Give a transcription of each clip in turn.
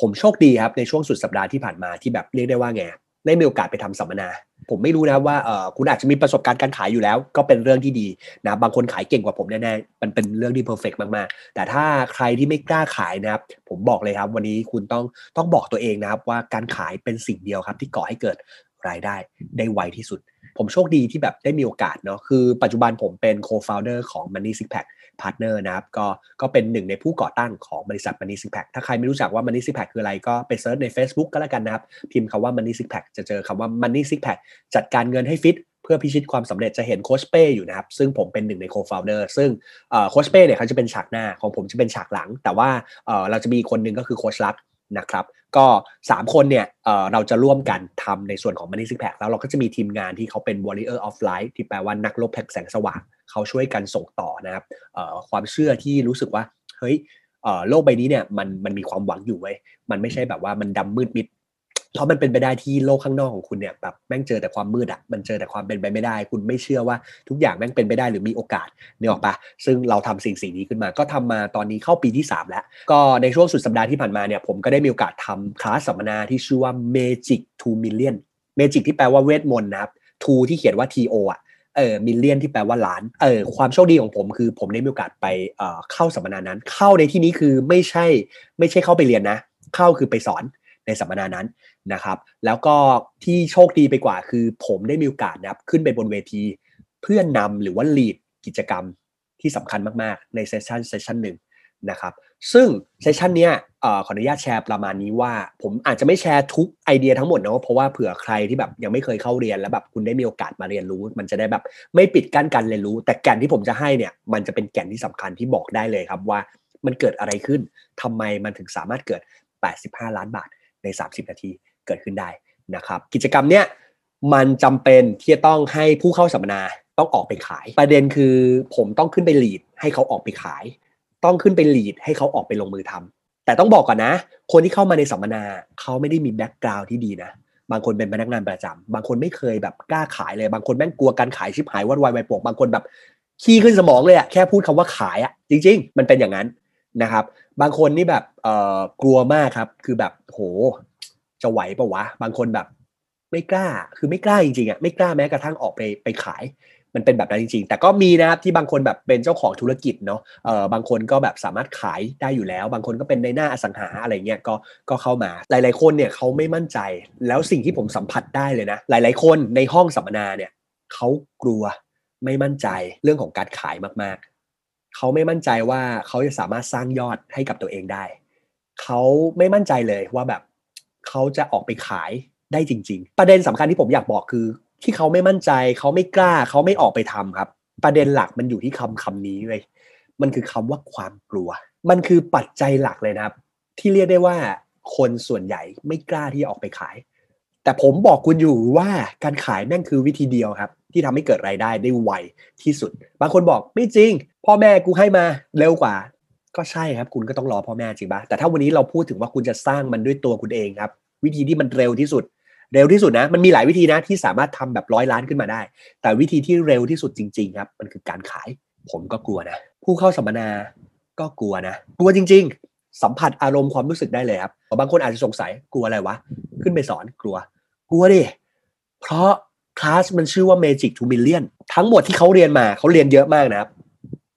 ผมโชคดีครับในช่วงสุดสัปดาห์ที่ผ่านมาที่แบบเรียกได้ว่าไงได้มีโอกาสไปทำสัมมนาผมไม่รู้นะว่าคุณอาจจะมีประสบการณ์การขายอยู่แล้วก็เป็นเรื่องที่ดีนะบางคนขายเก่งกว่าผมแน่ๆมันเป็นเรื่องที่เพอร์เฟกต์มากๆแต่ถ้าใครที่ไม่กล้าขายนะครับผมบอกเลยครับวันนี้คุณต้องบอกตัวเองนะครับว่าการขายเป็นสิ่งเดียวครับที่ก่อให้เกิดรายได้ได้ไวที่สุดผมโชคดีที่แบบได้มีโอกาสเนาะคือปัจจุบันผมเป็น co-founder ของ Money Six Pack Partner นะครับก็เป็นหนึ่งในผู้ก่อตั้งของบริษัท Money Six Pack ถ้าใครไม่รู้จักว่า Money Six Pack คืออะไรก็ไปเสิร์ชใน Facebook ก็แล้วกันนะครับพิมพ์คำว่า Money Six Pack จะเจอคำว่า Money Six Pack จัดการเงินให้ฟิตเพื่อพิชิตความสำเร็จจะเห็นโค้ชเป้อยู่นะครับซึ่งผมเป็นหนึ่งใน co-founder ซึ่งโค้ชเป้เนี่ยเขาจะเป็นฉากหน้าของผมจะเป็นฉากหลังแต่ว่าเราจะมีคนนึงก็คือโค้ชลักนะครับก็3คนเนี่ยเราจะร่วมกันทำในส่วนของ Money Six Pack แล้วเราก็จะมีทีมงานที่เขาเป็น Warrior of Light ที่แปลว่านักรบแห่งแสงสว่างเขาช่วยกันส่งต่อนะครับความเชื่อที่รู้สึกว่าเฮ้ยโลกใบนี้เนี่ยมันมีความหวังอยู่เว้ยมันไม่ใช่แบบว่ามันดำมืดมิดเพราะมันเป็นไปได้ที่โลกข้างนอกของคุณเนี่ยแบบแม่งเจอแต่ความมืดอ่ะมันเจอแต่ความเป็นไปไม่ได้คุณไม่เชื่อว่าทุกอย่างแม่งเป็นไปได้หรือมีโอกาสเนี่ยออกปะซึ่งเราทำสิ่งนี้ขึ้นมาก็ทำมาตอนนี้เข้าปีที่3แล้วก็ในช่วงสุดสัปดาห์ที่ผ่านมาเนี่ยผมก็ได้มีโอกาสทำคลาสสัมมนาที่ชื่อว่า Magic 2 Million Magic ที่แปลว่าเวทมนต์นะครับ 2 ที่เขียนว่า TO อ่ะmillion ที่แปลว่าล้านความโชคดีของผมคือผมได้มีโอกาสไปเข้าสัมมนานั้นเข้าในที่นี้คือไม่ใช่เข้าไปเรียนนะเข้าคือไปสอนในสัมมนานั้นนะครับแล้วก็ที่โชคดีไปกว่าคือผมได้มีโอกาสนะครับขึ้นไปบนเวทีเพื่อนำหรือว่า lead กิจกรรมที่สำคัญมากๆในเซสชันหนึ่งนะครับซึ่งเซสชันเนี้ยขออนุญาตแชร์ประมาณนี้ว่าผมอาจจะไม่แชร์ทุกไอเดียทั้งหมดเนาะเพราะว่าเผื่อใครที่แบบยังไม่เคยเข้าเรียนแล้วแบบคุณได้มีโอกาสมาเรียนรู้มันจะได้แบบไม่ปิดกั้นการเรียนรู้แต่แก่นที่ผมจะให้เนี่ยมันจะเป็นแก่นที่สำคัญที่บอกได้เลยครับว่ามันเกิดอะไรขึ้นทำไมมันถึงสามารถเกิด85ล้านบาทใน30นาทีเกิดขึ้นได้นะครับกิจกรรมเนี้ยมันจำเป็นที่จะต้องให้ผู้เข้าสัมมนาต้องออกไปขายประเด็นคือผมต้องขึ้นไปลีดให้เขาออกไปขายต้องขึ้นไปลีดให้เขาออกไปลงมือทำแต่ต้องบอกก่อนนะคนที่เข้ามาในสัมมนาเขาไม่ได้มีแบ็คกราวด์ที่ดีนะบางคนเป็นพนักงานประจำบางคนไม่เคยแบบกล้าขายเลยบางคนแม่งกลัวการขายชิบหายวัดวายไวโป่งบางคนแบบขี้ขึ้นสมองเลยอะแค่พูดคำว่าขายอะจริงๆมันเป็นอย่างนั้นนะครับบางคนนี่แบบกลัวมากครับคือแบบโหจะไหวปะวะบางคนแบบไม่กล้าคือไม่กล้าจริงๆอ่ะไม่กล้าแม้กระทั่งออกไปขายมันเป็นแบบนั้นจริงๆแต่ก็มีนะครับที่บางคนแบบเป็นเจ้าของธุรกิจเนาะบางคนก็แบบสามารถขายได้อยู่แล้วบางคนก็เป็นในหน้าอสังหาอะไรเงี้ยก็เข้ามาหลายๆคนเนี่ยเขาไม่มั่นใจแล้วสิ่งที่ผมสัมผัสได้เลยนะหลายๆคนในห้องสัมมนาเนี่ยเขากลัวไม่มั่นใจเรื่องของการขายมากๆเขาไม่มั่นใจว่าเขาจะสามารถสร้างยอดให้กับตัวเองได้เขาไม่มั่นใจเลยว่าแบบเขาจะออกไปขายได้จริงๆประเด็นสำคัญที่ผมอยากบอกคือที่เขาไม่มั่นใจเขาไม่กล้าเขาไม่ออกไปทำครับประเด็นหลักมันอยู่ที่คำนี้เลยมันคือคำว่าความกลัวมันคือปัจจัยหลักเลยนะครับที่เรียกได้ว่าคนส่วนใหญ่ไม่กล้าที่จะออกไปขายแต่ผมบอกคุณอยู่ว่าการขายแม่งคือวิธีเดียวครับที่ทำให้เกิดรายได้ได้ไวที่สุดบางคนบอกไม่จริงพ่อแม่กูให้มาเร็วกว่าก็ใช่ครับคุณก็ต้องรอพ่อแม่จริงป่ะแต่ถ้าวันนี้เราพูดถึงว่าคุณจะสร้างมันด้วยตัวคุณเองครับวิธีที่มันเร็วที่สุดนะมันมีหลายวิธีนะที่สามารถทำแบบ100ล้านขึ้นมาได้แต่วิธีที่เร็วที่สุดจริงๆครับมันคือการขายผมก็กลัวนะผู้เข้าสัมมนาก็กลัวนะกลัวจริงๆสัมผัสอารมณ์ความรู้สึกได้เลยครับบางคนอาจจะสงสัยกลัวอะไรวะขึ้นไปสอนกลัวดิเพราะคลาสมันชื่อว่า Magic 2 Million ทั้งหมดที่เขาเรียนมาเขาเรียนเยอะมากนะครับ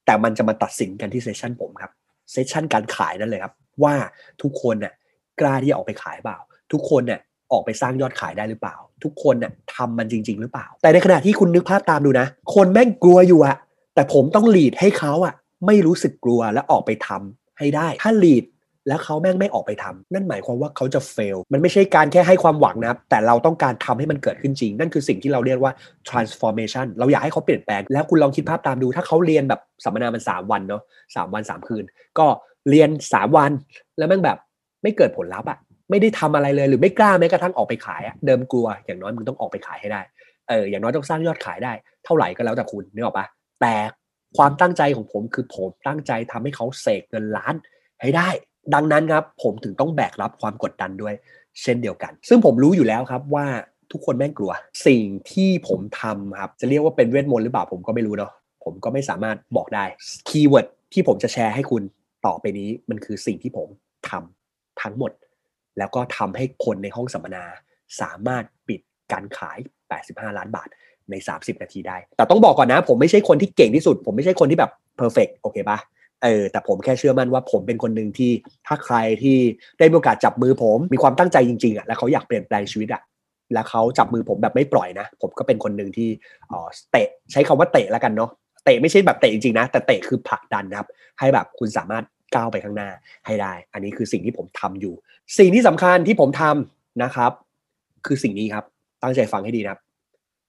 แต่มันจะมาตัดสินกันที่เซสชั่นผมครับเซสชั่นการขายนั่นเลยครับว่าทุกคนน่ะกล้าที่จะออกไปขายเปล่าทุกคนน่ะออกไปสร้างยอดขายได้หรือเปล่าทุกคนน่ะทำมันจริงๆหรือเปล่าแต่ในขณะที่คุณนึกภาพตามดูนะคนแม่งกลัวอยู่อะแต่ผมต้องลีดให้เขาอะไม่รู้สึกกลัวและออกไปทำให้ได้ถ้าลีดแล้วเขาแม่งไม่ออกไปทำนั่นหมายความว่าเขาจะเฟลมันไม่ใช่การแค่ให้ความหวังนะครับแต่เราต้องการทำให้มันเกิดขึ้นจริงนั่นคือสิ่งที่เราเรียกว่า transformation เราอยากให้เขาเปลี่ยนแปลงแล้วคุณลองคิดภาพตามดูถ้าเขาเรียนแบบสัมมนามัน3วันเนาะ3วัน3คืนก็เรียน3วันแล้วแม่งแบบไม่เกิดผลลัพธ์อะไม่ได้ทำอะไรเลยหรือไม่กล้าแม้กระทั่งออกไปขายอะเดิมกลัวอย่างน้อยมึงต้องออกไปขายให้ได้อย่างน้อยต้องสร้างยอดขายได้เท่าไหร่ก็แล้วแต่คุณนึกออกปะแต่ความตั้งใจของผมคือผมตั้งใจทำให้เขาเสกเงินล้านให้ได้ดังนั้นครับผมถึงต้องแบกรับความกดดันด้วยเช่นเดียวกันซึ่งผมรู้อยู่แล้วครับว่าทุกคนแม่งกลัวสิ่งที่ผมทำครับจะเรียกว่าเป็นเวทมนต์หรือเปล่าผมก็ไม่รู้เนาะผมก็ไม่สามารถบอกได้คีย์เวิร์ดที่ผมจะแชร์ให้คุณต่อไปนี้มันคือสิ่งที่ผมทำทั้งหมด แล้วก็ทำให้คนในห้องสัมมนาสามารถปิดการขาย85ล้านบาทใน30นาทีได้แต่ต้องบอกก่อนนะผมไม่ใช่คนที่เก่งที่สุดผมไม่ใช่คนที่แบบเพอร์เฟคโอเคป่ะแต่ผมแค่เชื่อมั่นว่าผมเป็นคนหนึ่งที่ถ้าใครที่ได้มีโอกาสจับมือผมมีความตั้งใจจริงๆอ่ะแล้วเขาอยากเปลี่ยนแปลงชีวิตอ่ะแล้วเขาจับมือผมแบบไม่ปล่อยนะผมก็เป็นคนหนึ่งที่เตะใช้คำว่าเตะแล้วกันเนาะเตะไม่ใช่แบบเตะจริงๆนะแต่เตะคือผลักดันนะครับให้แบบคุณสามารถก้าวไปข้างหน้าให้ได้อันนี้คือสิ่งที่ผมทำอยู่สิ่งที่สำคัญที่ผมทำนะครับคือสิ่งนี้ครับตั้งใจฟังให้ดีนะครับ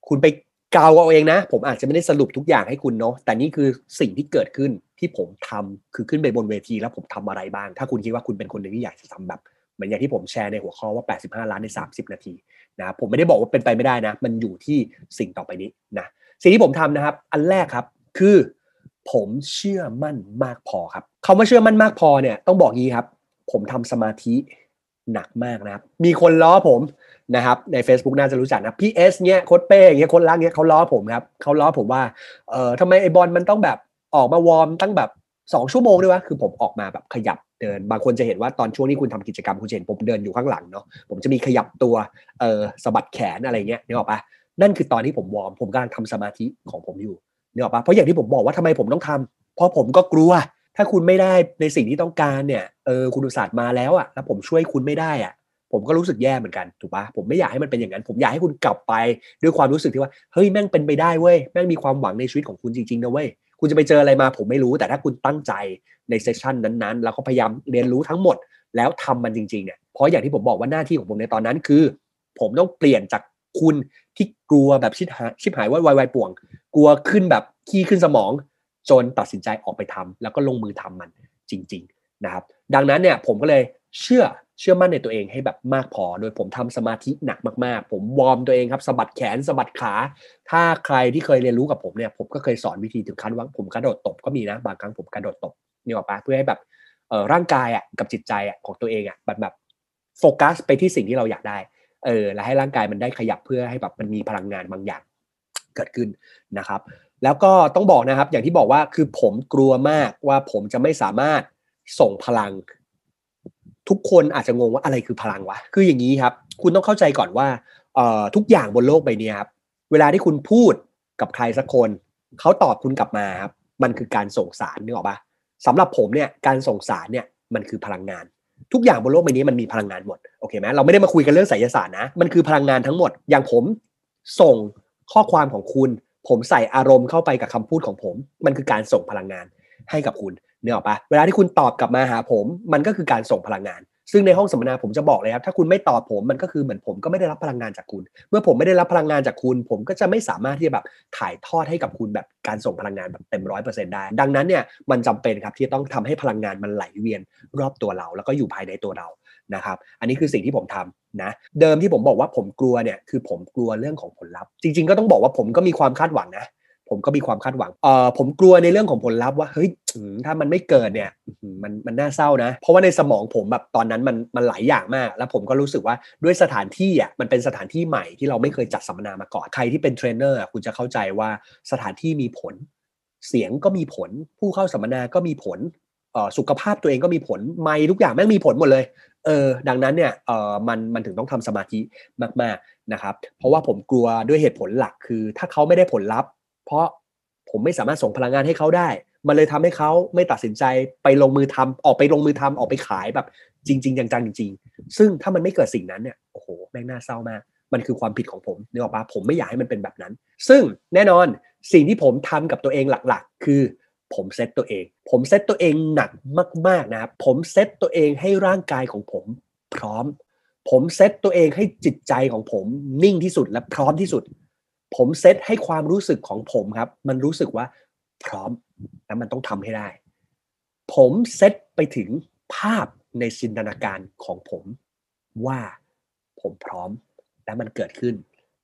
คุณไปเกาเอาเองนะผมอาจจะไม่ได้สรุปทุกอย่างให้คุณเนาะแต่นี่คือสิ่งที่เกิดขึ้นที่ผมทำคือขึ้นไปบนเวทีแล้วผมทำอะไรบ้างถ้าคุณคิดว่าคุณเป็นคนหนึ่งที่อยากจะทำแบบเหมือนอย่างที่ผมแชร์ในหัวข้อว่า85ล้านใน30นาทีนะผมไม่ได้บอกว่าเป็นไปไม่ได้นะมันอยู่ที่สิ่งต่อไปนี้นะสิ่งที่ผมทำนะครับอันแรกครับคือผมเชื่อมั่นมากพอครับคำว่าเชื่อมั่นมากพอเนี่ยต้องบอกงี้ครับผมทำสมาธิหนักมากนะครับมีคนล้อผมนะครับใน Facebook น่าจะรู้จักนะพี่เอสเงี้ยโค้ชเป้เงี้ยโค้ชลักเงี้ยเขาล้อผมครับเขาล้อผมว่าทำไมไอบอลมันต้องแบบออกมาวอร์มตั้งแบบ2ชั่วโมงด้วยวะคือผมออกมาแบบขยับเดินบางคนจะเห็นว่าตอนช่วงนี้คุณทำกิจกรรมคุณเห็นผมเดินอยู่ข้างหลังเนาะผมจะมีขยับตัวสะบัดแขนอะไรเงี้ยนึกออกปะนั่นคือตอนที่ผมวอร์มผมกำลังทำสมาธิของผมอยู่นึกออกปะเพราะอย่างที่ผมบอกว่าทำไมผมต้องทำเพราะผมก็กลัวถ้าคุณไม่ได้ในสิ่งที่ต้องการเนี่ยคุณอุตส่าห์มาแล้วอ่ะแล้วผมช่วยคุณไม่ได้อ่ะผมก็รู้สึกแย่เหมือนกันถูกปะผมไม่อยากให้มันเป็นอย่างนั้นผมอยากให้คุณกลับไปด้วยความรู้สึกที่ว่าเฮ้ยแม่งเป็นไปได้เว้ยแม่งมีความหวังในชีวิตของคุณจริงๆนะเว้ยคุณจะไปเจออะไรมาผมไม่รู้แต่ถ้าคุณตั้งใจในเซสชันนั้นๆแล้วก็พยายามเรียนรู้ทั้งหมดแล้วทำมันจริงๆเนี่ยเพราะอย่างที่ผมบอกว่าหน้าที่ของผมในตอนนั้นคือผมต้องเปลี่ยนจากคุณที่กลัวแบบชิบหายว่าวายป่วงกลัวขึ้นแบบขี้ขึ้นสมองจนตัดสินใจออกไปทำแล้วก็ลงมือทำมันจริงๆนะครับดังนั้นเนี่ยผมก็เลยเชื่อมั่นในตัวเองให้แบบมากพอโดยผมทำสมาธิหนักมากๆผมวอร์มตัวเองครับสะบัดแขนสะบัดขาถ้าใครที่เคยเรียนรู้กับผมเนี่ยผมก็เคยสอนวิธีถึงขั้นว่าผมกระโดดตบก็มีนะบางครั้งผมกระโดดตบนี่ออกปะเพื่อให้แบบร่างกายอ่ะกับจิตใจอ่ะของตัวเองอ่ะแบบโฟกัสไปที่สิ่งที่เราอยากได้แล้วให้ร่างกายมันได้ขยับเพื่อให้แบบมันมีพลังงานบางอย่างเกิดขึ้นนะครับแล้วก็ต้องบอกนะครับอย่างที่บอกว่าคือผมกลัวมากว่าผมจะไม่สามารถส่งพลังทุกคนอาจจะงงว่าอะไรคือพลังวะคืออย่างนี้ครับคุณต้องเข้าใจก่อนว่าทุกอย่างบนโลกใบนี้ครับเวลาที่คุณพูดกับใครสักคนเขาตอบคุณกลับมาครับมันคือการส่งสารนึกออกปะสำหรับผมเนี่ยการส่งสารเนี่ยมันคือพลังงานทุกอย่างบนโลกใบนี้มันมีพลังงานหมดโอเคไหมเราไม่ได้มาคุยกันเรื่องไสยศาสตร์นะมันคือพลังงานทั้งหมดอย่างผมส่งข้อความของคุณผมใส่อารมณ์เข้าไปกับคำพูดของผมมันคือการส่งพลังงานให้กับคุณเนี่ยหรอปะเวลาที่คุณตอบกลับมาหาผมมันก็คือการส่งพลังงานซึ่งในห้องสัมมนาผมจะบอกเลยครับถ้าคุณไม่ตอบผมมันก็คือเหมือนผมก็ไม่ได้รับพลังงานจากคุณเมื่อผมไม่ได้รับพลังงานจากคุณผมก็จะไม่สามารถที่จะแบบถ่ายทอดให้กับคุณแบบการส่งพลังงานแบบเต็ม 100% ได้ดังนั้นเนี่ยมันจำเป็นครับที่ต้องทำให้พลังงานมันไหลเวียนรอบตัวเราแล้วก็อยู่ภายในตัวเรานะครับอันนี้คือสิ่งที่ผมทำนะเดิมที่ผมบอกว่าผมกลัวเนี่ยคือผมกลัวเรื่องของผลลัพธ์จริงๆก็ต้องบอกว่าผมก็มีความคาดหวังนะผมก็มีความคาดหวังผมกลัวในเรื่องของผลลัพธ์ว่าเฮ้ยถ้ามันไม่เกิดเนี่ยมันน่าเศร้านะเพราะว่าในสมองผมแบบตอนนั้นมันหลายอย่างมากแล้วผมก็รู้สึกว่าด้วยสถานที่อ่ะมันเป็นสถานที่ใหม่ที่เราไม่เคยจัดสัมมนามาก่อนใครที่เป็นเทรนเนอร์คุณจะเข้าใจว่าสถานที่มีผลเสียงก็มีผลผู้เข้าสัมมนาก็มีผลสุขภาพตัวเองก็มีผลไมค์ทุกอย่างแม่งมีผลหมดเลยดังนั้นเนี่ยมันถึงต้องทำสมาธิมากๆนะครับเพราะว่าผมกลัวด้วยเหตุผลหลักคือถ้าเขาไม่ได้ผลลัพธ์เพราะผมไม่สามารถส่งพลังงานให้เขาได้มันเลยทำให้เขาไม่ตัดสินใจไปลงมือทำออกไปขายแบบจริงจริงจังๆจริงๆซึ่งถ้ามันไม่เกิดสิ่งนั้นเนี่ยโอ้โหแม่งน่าเศร้ามากมันคือความผิดของผมนึกออกปะผมไม่อยากให้มันเป็นแบบนั้นซึ่งแน่นอนสิ่งที่ผมทำกับตัวเองหลักๆคือผมเซตตัวเองหนักมากๆนะครับผมเซตตัวเองให้ร่างกายของผมพร้อมผมเซตตัวเองให้จิตใจของผมนิ่งที่สุดและพร้อมที่สุดผมเซตให้ความรู้สึกของผมครับมันรู้สึกว่าพร้อมและมันต้องทำให้ได้ผมเซตไปถึงภาพในจินตนาการของผมว่าผมพร้อมและมันเกิดขึ้น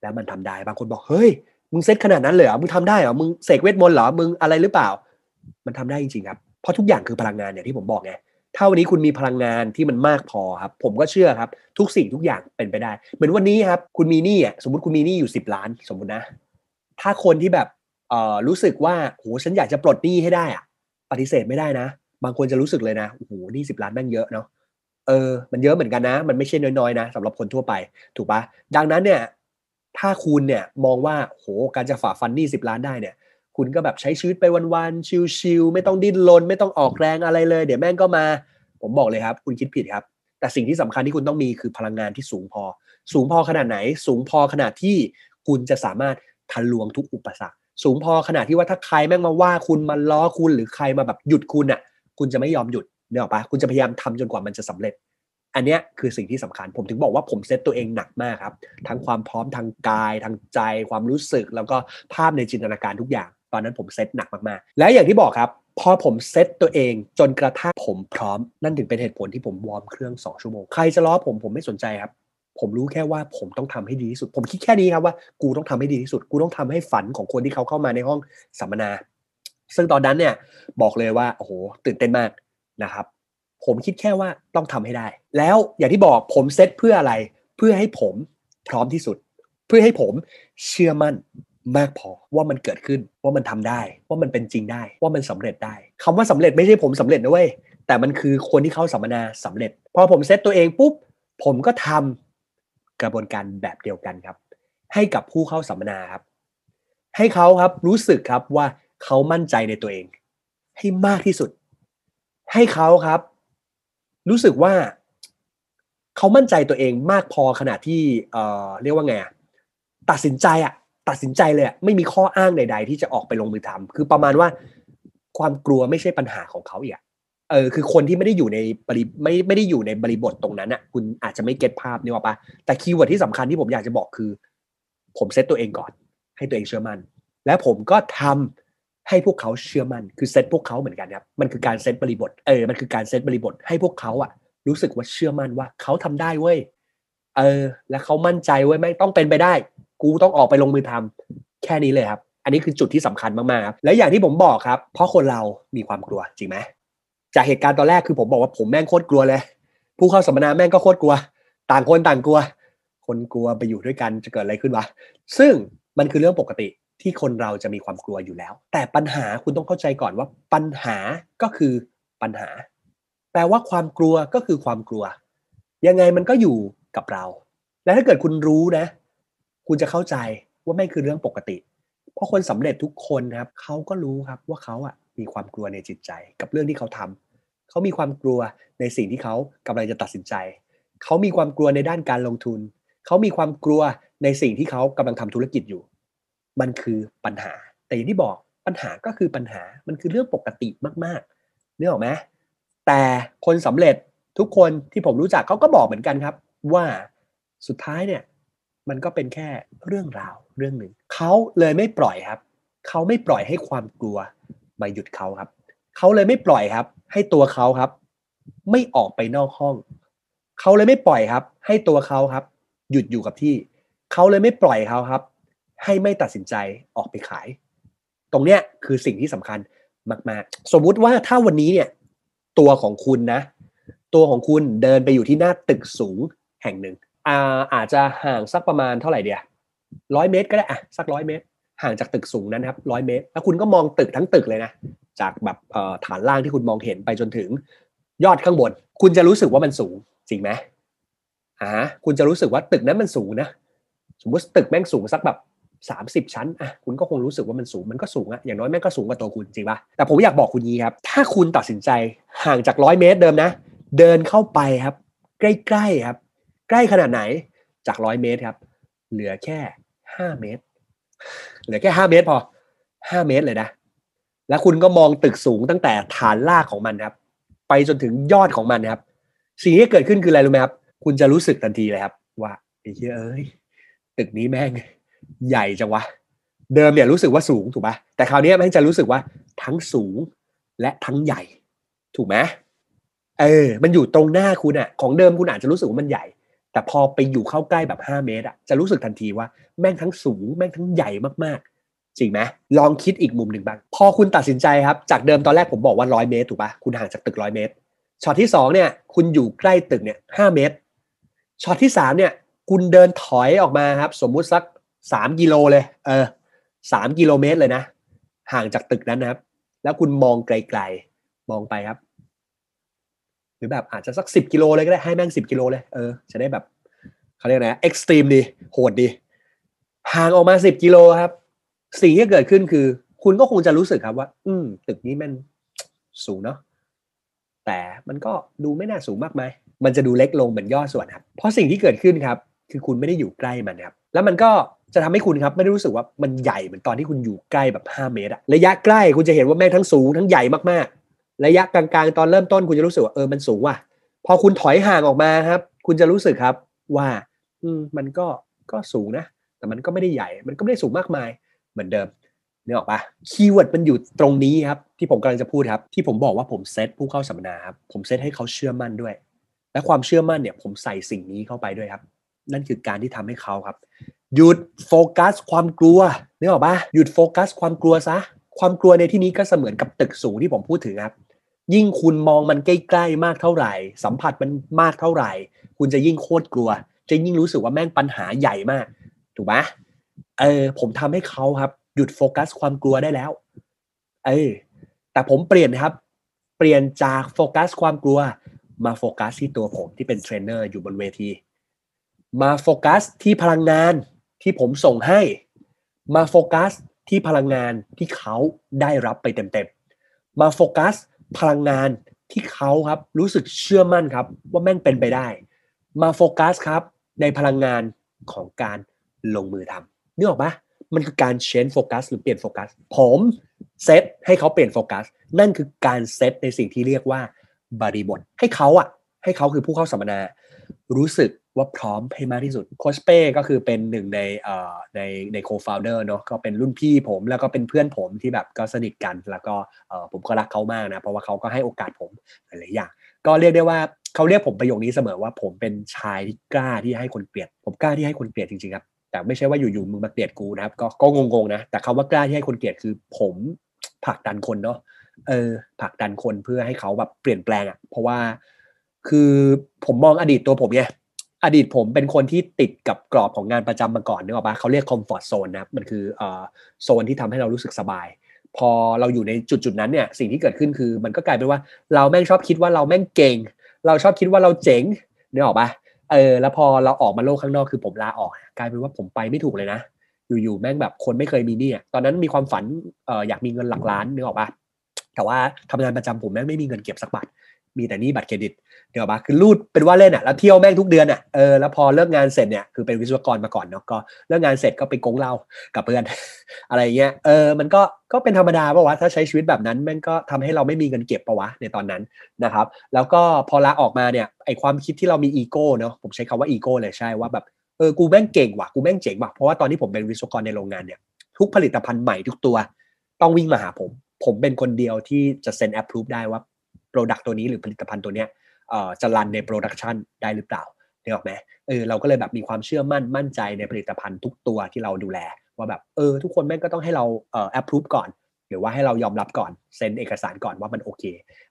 และมันทำได้บางคนบอกเฮ้ยมึงเซตขนาดนั้นเลยเหรอมึงทำได้เหรอมึงเสกเวทมนต์เหรอมึงอะไรหรือเปล่ามันทำได้จริงๆครับเพราะทุกอย่างคือพลังงานอย่างที่ผมบอกไงถ้าวันนี้คุณมีพลังงานที่มันมากพอครับผมก็เชื่อครับทุกสิ่งทุกอย่างเป็นไปได้เหมือนวันนี้ครับคุณมีหนี้อ่ะสมมติคุณมีหนี้อยู่10ล้านสมมตินะถ้าคนที่แบบรู้สึกว่าโหฉันอยากจะปลดหนี้ให้ได้อ่ะปฏิเสธไม่ได้นะบางคนจะรู้สึกเลยนะโอ้โหหนี้10ล้านแม่งเยอะเนาะ มันเยอะเหมือนกันนะมันไม่ใช่น้อยๆนะสำหรับคนทั่วไปถูกปะดังนั้นเนี่ยถ้าคุณเนี่ยมองว่าโหการจะฝ่าฟันหนี้10ล้านได้เนี่ยคุณก็แบบใช้ชีวิตไปวันๆชิลๆไม่ต้องดิ้นรนไม่ต้องออกแรงอะไรเลยเดี๋ยวแม่งก็มาผมบอกเลยครับคุณคิดผิดครับแต่สิ่งที่สำคัญที่คุณต้องมีคือพลังงานที่สูงพอขนาดไหนสูงพอขนาดที่คุณจะสามารถทะลวงทุกอุปสรรคสูงพอขนาดที่ว่าถ้าใครแม่งมาว่าคุณมาล้อคุณหรือใครมาแบบหยุดคุณน่ะคุณจะไม่ยอมหยุดเนี่ยหรอปะคุณจะพยายามทำจนกว่ามันจะสำเร็จอันเนี้ยคือสิ่งที่สำคัญผมถึงบอกว่าผมเซตตัวเองหนักมากครับทั้งความพร้อมทางกายทางใจความรู้สึกแล้วก็ภาพในจินตนาการทุกอย่างตอนนั้นผมเซตหนักมากๆและอย่างที่บอกครับพอผมเซตตัวเองจนกระทั่งผมพร้อมนั่นถึงเป็นเหตุผลที่ผมวอร์มเครื่อง2ชั่วโมงใครจะล้อผมไม่สนใจครับผมรู้แค่ว่าผมต้องทำให้ดีที่สุดผมคิดแค่นี้ครับว่ากูต้องทำให้ดีที่สุดกูต้องทำให้ฝันของคนที่เขาเข้ามาในห้องสัมมนาซึ่งตอนนั้นเนี่ยบอกเลยว่าโอ้โหตื่นเต้นมากนะครับผมคิดแค่ว่าต้องทำให้ได้แล้วอย่างที่บอกผมเซตเพื่ออะไรเพื่อให้ผมพร้อมที่สุดเพื่อให้ผมเชื่อมั่นมากพอว่ามันเกิดขึ้นว่ามันทำได้ว่ามันเป็นจริงได้ว่ามันสำเร็จได้คำว่าสำเร็จไม่ใช่ผมสำเร็จนะเว้ยแต่มันคือคนที่เข้าสัมมนาสำเร็จพอผมเซตตัวเองปุ๊บผมก็ทำกระบวนการแบบเดียวกันครับให้กับผู้เข้าสัมมนาครับให้เขาครับรู้สึกครับว่าเขามั่นใจในตัวเองให้มากที่สุดให้เขาครับรู้สึกว่าเขามั่นใจตัวเองมากพอขนาดที่เรียกว่าไงตัดสินใจเลยอ่ะไม่มีข้ออ้างใดๆที่จะออกไปลงมือทำคือประมาณว่าความกลัวไม่ใช่ปัญหาของเขาอีกคือคนที่ไม่ได้อยู่ในบริบทตรงนั้นอ่ะคุณอาจจะไม่เก็ตภาพนี่ว่าปะแต่คีย์เวิร์ดที่สำคัญที่ผมอยากจะบอกคือผมเซตตัวเองก่อนให้ตัวเองเชื่อมั่นและผมก็ทำให้พวกเขาเชื่อมั่นคือเซตพวกเขาเหมือนกันครับมันคือการเซตบริบทมันคือการเซตบริบทให้พวกเขาอ่ะรู้สึกว่าเชื่อมั่นว่าเขาทำได้เว้ยและเขามั่นใจเว้ยไม่ต้องเป็นไปได้กูต้องออกไปลงมือทำแค่นี้เลยครับอันนี้คือจุดที่สำคัญมากๆครับและอย่างที่ผมบอกครับเพราะคนเรามีความกลัวจริงไหมจากเหตุการณ์ตอนแรกคือผมบอกว่าผมแม่งโคตรกลัวเลยผู้เข้าสัมมนาแม่งก็โคตรกลัวต่างคนต่างกลัวคนกลัวไปอยู่ด้วยกันจะเกิดอะไรขึ้นวะซึ่งมันคือเรื่องปกติที่คนเราจะมีความกลัวอยู่แล้วแต่ปัญหาคุณต้องเข้าใจก่อนว่าปัญหาก็คือปัญหาแปลว่าความกลัวก็คือความกลัวยังไงมันก็อยู่กับเราและถ้าเกิดคุณรู้นะคุณจะเข้าใจว่าไม่คือเรื่องปกติเพราะคนสำเร็จทุกคนครับเขาก็รู้ครับว่าเขาอ่ะมีความกลัวในจิตใจกับเรื่องที่เขาทำเขามีความกลัวในสิ่งที่เขากำลังจะตัดสินใจเขามีความกลัวในด้านการลงทุนเขามีความกลัวในสิ่งที่เขากำลังทำธุรกิจอยู่มันคือปัญหาแต่อย่างที่บอกปัญหาก็คือปัญหามันคือเรื่องปกติมากๆนึกออกไหมแต่คนสำเร็จทุกคนที่ผมรู้จักเขาก็บอกเหมือนกันครับว่าสุดท้ายเนี่ยมันก็เป็นแค่เรื่องราวเรื่องหนึ่งเขาเลยไม่ปล่อยครับเขาไม่ปล่อยให้ความกลัวมาหยุดเขาครับเขาเลยไม่ปล่อยครับให้ตัวเขาครับไม่ออกไปนอกห้องเขาเลยไม่ปล่อยครับให้ตัวเขาครับหยุดอยู่กับที่เขาเลยไม่ปล่อยเขาครับให้ไม่ตัดสินใจออกไปขายตรงเนี้ยคือสิ่งที่สำคัญมากๆสมมุติว่าถ้าวันนี้เนี่ยตัวของคุณเดินไปอยู่ที่หน้าตึกสูงแห่งหนึ่งอาจจะห่างสักประมาณเท่าไหร่เดียว100เมตรก็ได้อะสัก100เมตรห่างจากตึกสูงนั้นครับ100เมตรแล้วคุณก็มองตึกทั้งตึกเลยนะจากแบบฐานล่างที่คุณมองเห็นไปจนถึงยอดข้างบนคุณจะรู้สึกว่ามันสูงจริงไหมคุณจะรู้สึกว่าตึกนั้นมันสูงนะสมมติตึกแม่งสูงสักแบบ30ชั้นอะคุณก็คงรู้สึกว่ามันสูงมันก็สูงอะอย่างน้อยแม่งก็สูงกว่าตัวคุณจริงป่ะแต่ผมอยากบอกคุณนี้ครับถ้าคุณตัดสินใจห่างจาก100เมตรเดิมนะเดินเข้าไปครับใกล้ๆครับใกล้ขนาดไหนจาก100เมตรครับเหลือแค่5เมตรเหลือแค่5เมตรพอ5เมตรเลยนะแล้วคุณก็มองตึกสูงตั้งแต่ฐานรากของมันครับไปจนถึงยอดของมันครับสิ่งที่เกิดขึ้นคืออะไรรู้ไหมครับคุณจะรู้สึกทันทีเลยครับว่าไอ้เหี้ยเอ้ยตึกนี้แม่งใหญ่จังวะเดิมเนี่ยรู้สึกว่าสูงถูกป่ะแต่คราวนี้แม่งจะรู้สึกว่าทั้งสูงและทั้งใหญ่ถูกไหมมันอยู่ตรงหน้าคุณอะของเดิมคุณอาจจะรู้สึกว่ามันใหญ่แต่พอไปอยู่เข้าใกล้แบบ5เมตรอะจะรู้สึกทันทีว่าแม่งทั้งสูงแม่งทั้งใหญ่มากๆจริงไหมลองคิดอีกมุมหนึ่งบ้างพอคุณตัดสินใจครับจากเดิมตอนแรกผมบอกว่า100เมตรถูกป่ะคุณห่างจากตึก100เมตรช็อตที่2เนี่ยคุณอยู่ใกล้ตึกเนี่ย5เมตรช็อตที่3เนี่ยคุณเดินถอยออกมาครับสมมุติสัก3กิโลเลย3กิโลเมตรเลยนะห่างจากตึกนั้นนะครับแล้วคุณมองไกลๆมองไปครับ หรือแบบอาจจะสัก10 กิโลเลยก็ได้ให้แม่ง10 กิโลเลยจะได้แบบเขาเรียกนะเอ็กซ์ตรีมดีโหดดีห่างออกมา10 กิโลครับสิ่งที่เกิดขึ้นคือคุณก็คงจะรู้สึกครับว่าตึกนี้มันสูงเนาะแต่มันก็ดูไม่น่าสูงมากมั้ยมันจะดูเล็กลงเหมือนย่อส่วนครับเพราะสิ่งที่เกิดขึ้นครับคือคุณไม่ได้อยู่ใกล้มันครับแล้วมันก็จะทำให้คุณครับไม่ได้รู้สึกว่ามันใหญ่เหมือนตอนที่คุณอยู่ใกล้แบบ5 เมตรอะระยะใกล้คุณจะเห็นว่าแม่งทั้งสูงทั้งใหญ่มากๆระยะกลางๆตอนเริ่มต้นคุณจะรู้สึกว่ามันสูงว่ะพอคุณถอยห่างออกมาครับคุณจะรู้สึกครับว่ามันก็สูงนะแต่มันก็ไม่ได้ใหญ่มันก็ไม่ได้สูงมากมายเหมือนเดิมนึกออกปะคีย์เวิร์ดมันอยู่ตรงนี้ครับที่ผมกำลังจะพูดครับที่ผมบอกว่าผมเซตผู้เข้าสัมมนาครับผมเซตให้เขาเชื่อมั่นด้วยและความเชื่อมั่นเนี่ยผมใส่สิ่งนี้เข้าไปด้วยครับนั่นคือการที่ทำให้เขาครับหยุดโฟกัสความกลัวนึกออกปะหยุดโฟกัสความกลัวซะความกลัวในที่นี้ก็เสมือนกับตึกสูงที่ผมพูดถึงครับยิ่งคุณมองมันใกล้ๆมากเท่าไหร่สัมผัสมันมากเท่าไหร่คุณจะยิ่งโคตรกลัวจะยิ่งรู้สึกว่าแม่งปัญหาใหญ่มากถูกปะผมทำให้เขาครับหยุดโฟกัสความกลัวได้แล้วแต่ผมเปลี่ยนครับเปลี่ยนจากโฟกัสความกลัวมาโฟกัสที่ตัวผมที่เป็นเทรนเนอร์อยู่บนเวทีมาโฟกัสที่พลังงานที่ผมส่งให้มาโฟกัสที่พลังงานที่เขาได้รับไปเต็มๆมาโฟกัสพลังงานที่เขาครับรู้สึกเชื่อมั่นครับว่าแม่งเป็นไปได้มาโฟกัสครับในพลังงานของการลงมือทำนึกออกปะมันคือการเชนจ์โฟกัสหรือเปลี่ยนโฟกัสผมเซตให้เขาเปลี่ยนโฟกัสนั่นคือการเซตในสิ่งที่เรียกว่าบริบทให้เขาคือผู้เข้าสัมมนารู้สึกว่าพร้อมให้มากที่สุดโค้ชเป้ก็คือเป็นหนึ่งในโคฟาวเดอร์เนาะก็เป็นรุ่นพี่ผมแล้วก็เป็นเพื่อนผมที่แบบก็สนิทกันแล้วก็ผมก็รักเขามากนะเพราะว่าเขาก็ให้โอกาสผมหลายๆอย่างก็เรียกได้ว่าเขาเรียกผมประโยคนี้เสมอว่าผมเป็นชายที่กล้าที่ให้คนเกลียดผมกล้าที่ให้คนเกลียดจริงๆครับแต่ไม่ใช่ว่าอยู่ๆมึงมาเกลียดกูนะครับก็งงๆนะแต่คำว่ากล้าที่ให้คนเกลียดคือผมผลักดันคนเนาะผลักดันคนเพื่อให้เขาแบบเปลี่ยนแปลงอ่ะเพราะว่าคือผมมองอดีตตัวผมไงอดีตผมเป็นคนที่ติดกับกรอบของงานประจำมาก่อนนึกออกปะเขาเรียกคอมฟอร์ตโซนนะครับมันคือโซนที่ทำให้เรารู้สึกสบายพอเราอยู่ในจุดนั้นเนี่ยสิ่งที่เกิดขึ้นคือมันก็กลายเป็นว่าเราแม่งชอบคิดว่าเราแม่งเก่งเราชอบคิดว่าเราเจ๋งนึกออกปะแล้วพอเราออกมาโลกข้างนอกคือผมลาออกกลายเป็นว่าผมไปไม่ถูกเลยนะอยู่ๆแม่งแบบคนไม่เคยมีหนี้ตอนนั้นมีความฝันอยากมีเงินหลักล้านนึกออกปะแต่ว่าทำงานประจำผมแม่งไม่มีเงินเก็บสักบาทมีแต่นี่บัตรเครดิตเดี๋ยวมาคือรูดเป็นว่าเล่นอ่ะแล้วเที่ยวแม่งทุกเดือนอ่ะแล้วพอเลิกงานเสร็จเนี่ยคือเป็นวิศวกรมาก่อนเนาะก็เลิกงานเสร็จก็ไปโกงเหล้ากับเพื่อน อะไรเงี้ยมันก็เป็นธรรมดาป่ะวะถ้าใช้ชีวิตแบบนั้นแม่งก็ทำให้เราไม่มีเงินเก็บป่ะวะในตอนนั้นนะครับแล้วก็พอลาออกมาเนี่ยไอความคิดที่เรามีอีโก้เนาะผมใช้คำว่าอีโก้เลยใช่ว่าแบบกูแม่งเก่งว่ะกูแม่งเจ๋งว่ะเพราะว่าตอนที่ผมเป็นวิศวกรในโรงงานเนี่ยทุกผลิตภัณฑ์ใหม่ทุกตัวต้องวิ่งมาหาผมเป็นคนเดียวที่จะเซ็นแอปพรูฟได้ว่าโปรดักต์ตัวนี้หรือผลิตภัณฑ์ตัวเนี้ยจะรันในโปรดักชันได้หรือเปล่าได้ออกไหมเราก็เลยแบบมีความเชื่อมั่นใจในผลิตภัณฑ์ทุกตัวที่เราดูแลว่าแบบทุกคนแม่งก็ต้องให้เราapprove ก่อนหรือว่าให้เรายอมรับก่อนเซ็นเอกสารก่อนว่ามันโอเค